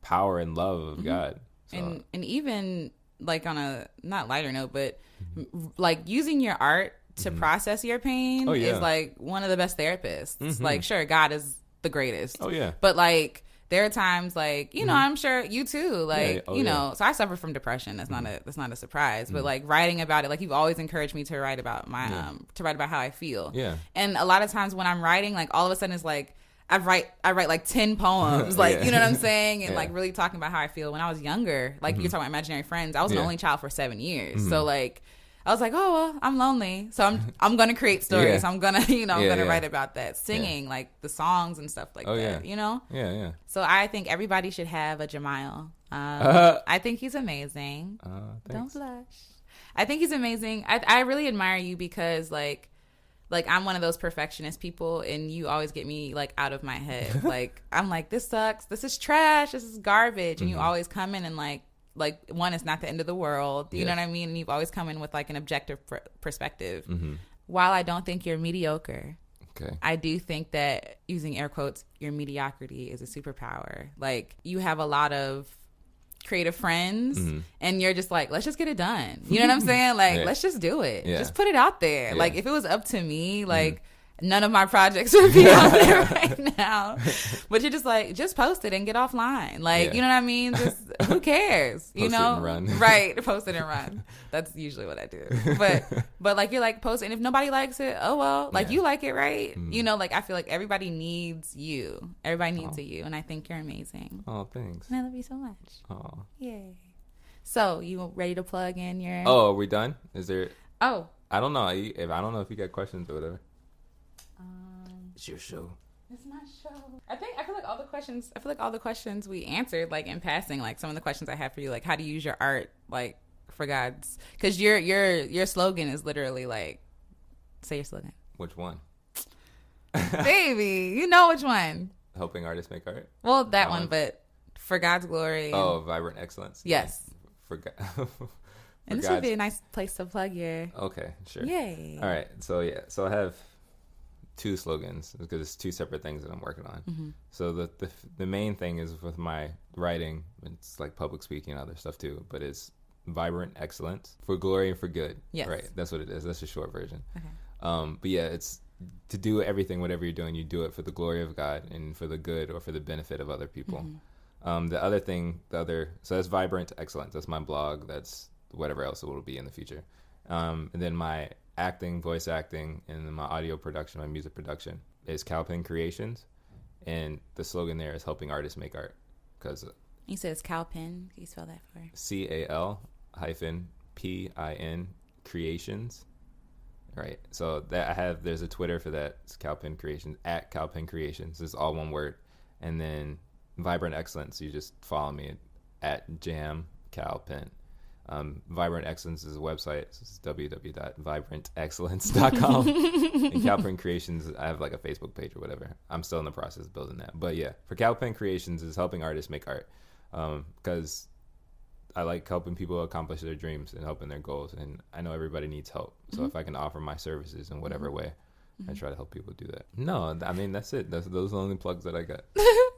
power and love of mm-hmm. God. So. And and even, like, on a, not lighter note, but, mm-hmm. like, using your art to mm-hmm. process your pain oh, yeah. is like one of the best therapists. Mm-hmm. Like, sure, God is the greatest. Oh yeah. But like there are times like, you know, mm-hmm. I'm sure you too, like, yeah, oh, you know, yeah. so I suffer from depression. That's mm-hmm. not a, that's not a surprise, mm-hmm. but like writing about it, like you've always encouraged me to write about my, yeah. um, to write about how I feel. Yeah. And a lot of times when I'm writing, like all of a sudden it's like, I write, I write like ten poems, like, yeah. you know what I'm saying? And yeah. like really talking about how I feel when I was younger, like mm-hmm. you're talking about imaginary friends. I was yeah. an only child for seven years. Mm-hmm. So like, I was like, oh, well, I'm lonely. So I'm I'm going to create stories. Yeah. I'm going to, you know, I'm yeah, going to yeah. write about that. Singing, yeah. like, the songs and stuff like oh, that, yeah. you know? Yeah, yeah. So I think everybody should have a Jamiel. Um, uh, I think he's amazing. Uh, Don't blush. I think he's amazing. I I really admire you because, like, like I'm one of those perfectionist people, and you always get me, like, out of my head. Like, I'm like, this sucks. This is trash. This is garbage. And mm-hmm. you always come in and, like, like one, it's not the end of the world. You yes. know what I mean? And you've always come in with like an objective pr- perspective. Mm-hmm. While I don't think you're mediocre, okay. I do think that, using air quotes, your mediocrity is a superpower. Like, you have a lot of creative friends mm-hmm. and you're just like, let's just get it done. You know what I'm saying? Like, yeah. let's just do it. Yeah. Just put it out there. Yeah. Like, if it was up to me, like, mm-hmm. none of my projects would be out there right now. But you're just like, just post it and get offline. Like, yeah. you know what I mean? Just, who cares? You post know? It and run. Right. Post it and run. That's usually what I do. But, but like, you're like, post it. And if nobody likes it, oh, well. Like, yeah. you like it, right? Mm-hmm. You know, like, I feel like everybody needs you. Everybody needs a you. And I think you're amazing. Oh, thanks. And I love you so much. Oh. Yay. So, you ready to plug in your... Oh, are we done? Is there... Oh. I don't know. I don't know if you got questions or whatever. It's your show. It's my show. I think I feel like all the questions. I feel like all the questions we answered, like in passing, like some of the questions I have for you, like how to use your art, like for God's, because your your your slogan is literally like, say your slogan. Which one? Baby, you know which one. Helping artists make art. Well, that, that one, one, but for God's glory. Oh, vibrant excellence. Yes. For God. And this God's... would be a nice place to plug your. Okay, sure. Yay! All right, so yeah, so I have. Two slogans, because it's two separate things that I'm working on. Mm-hmm. So the, the the main thing is with my writing, it's like public speaking and other stuff too, but it's vibrant excellence for glory and for good. Yes. Right, that's what it is. That's a short version. Okay. Um, but yeah, it's to do everything, whatever you're doing, you do it for the glory of God and for the good or for the benefit of other people. Mm-hmm. Um, the other thing, the other, so that's vibrant excellence. That's my blog. That's whatever else it will be in the future. Um, and then my acting, voice acting, and then my audio production, my music production is Cal-Pin Creations, and the slogan there is helping artists make art. Because you said it's Cal-Pin. Can you spell that for C A L hyphen P I N Creations, right? So that I have. There's a Twitter for that. It's Cal-Pin Creations at Cal-Pin Creations. It's all one word, and then Vibrant Excellence. You just follow me at Jam Cal-Pin. Um, Vibrant Excellence is a website. So it's w w w dot vibrant excellence dot com. And Cal-Pin Creations, I have like a Facebook page or whatever. I'm still in the process of building that. But yeah, for Cal-Pin Creations is helping artists make art. Because um, I like helping people accomplish their dreams and helping their goals. And I know everybody needs help. So mm-hmm. if I can offer my services in whatever mm-hmm. way, I try to help people do that. No, I mean, that's it. That's, those are the only plugs that I got.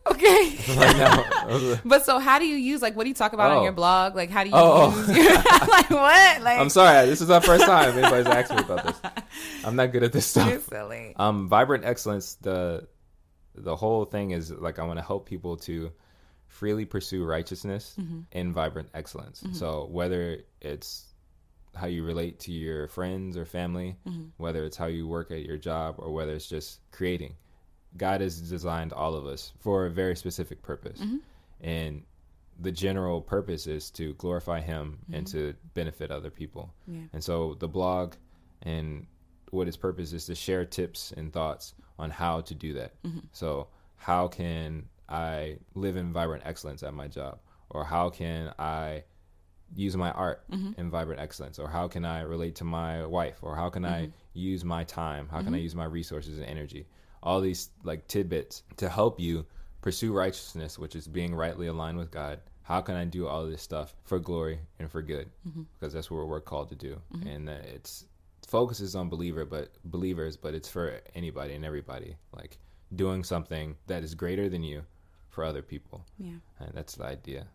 Okay. Right now. But so how do you use, like, what do you talk about oh. on your blog? Like, how do you oh. use your, like, what? Like, I'm sorry. This is our first time anybody's asked me about this. I'm not good at this stuff. You're silly. Um, Vibrant Excellence, the, the whole thing is, like, I want to help people to freely pursue righteousness mm-hmm. in vibrant excellence. Mm-hmm. So whether it's how you relate to your friends or family, mm-hmm. whether it's how you work at your job or whether it's just creating. God has designed all of us for a very specific purpose. Mm-hmm. And the general purpose is to glorify him mm-hmm. and to benefit other people. Yeah. And so the blog and what its purpose is to share tips and thoughts on how to do that. Mm-hmm. So how can I live in vibrant excellence at my job? Or how can I use my art mm-hmm. in vibrant excellence? Or how can I relate to my wife? Or how can mm-hmm. I use my time? How mm-hmm. can I use my resources and energy? All these like tidbits to help you pursue righteousness, which is being rightly aligned with God. How can I do all this stuff for glory and for good? Mm-hmm. Because that's what we're called to do. Mm-hmm. And that it's focuses on believer, but believers, but it's for anybody and everybody, like doing something that is greater than you for other people. Yeah. And that's the idea.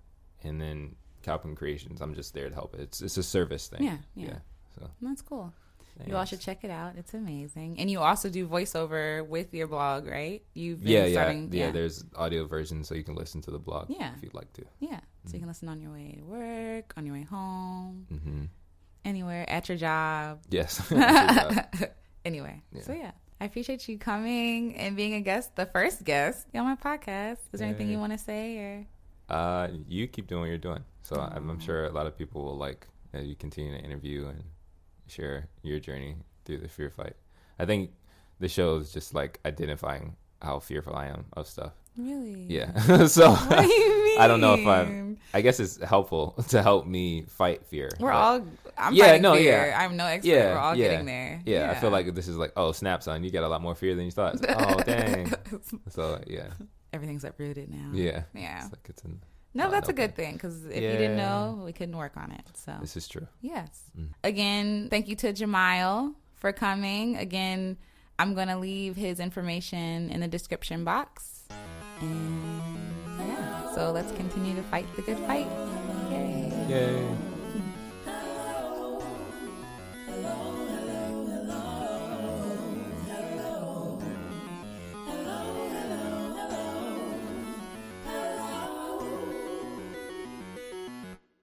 And then Cal-Pin Creations, I'm just there to help. It's it's a service thing. Yeah. Yeah. yeah so that's cool. Thanks. You all should check it out. It's amazing. And you also do voiceover with your blog, right? You've been yeah, starting, yeah, yeah. Yeah, there's audio version, so you can listen to the blog yeah. if you'd like to. Yeah. Mm-hmm. So you can listen on your way to work, on your way home, mm-hmm. anywhere, at your job. Yes. your job. Anyway. Yeah. So, yeah. I appreciate you coming and being a guest, the first guest on my podcast. Is there yeah. anything you want to say? Or uh, you keep doing what you're doing. So oh. I'm, I'm sure a lot of people will like as you continue to interview and share your journey through the fear fight. I think the show is just like identifying how fearful I am of stuff. Really? Yeah. So what do you mean? I don't know if I'm. I guess it's helpful to help me fight fear. We're all. I'm yeah, fighting no, fear. Yeah. I'm no expert. Yeah, We're all yeah, getting there. Yeah, yeah. I feel like this is like, oh, snap, son, you got a lot more fear than you thought. Like, oh, dang. So yeah. Everything's uprooted now. Yeah. Yeah. It's like it's in. No, that's a good thing, because if yeah. you didn't know, we couldn't work on it. So this is true. Yes. Mm. Again, thank you to Jamiel for coming. Again, I'm going to leave his information in the description box. And yeah, so let's continue to fight the good fight. Yay. Yay.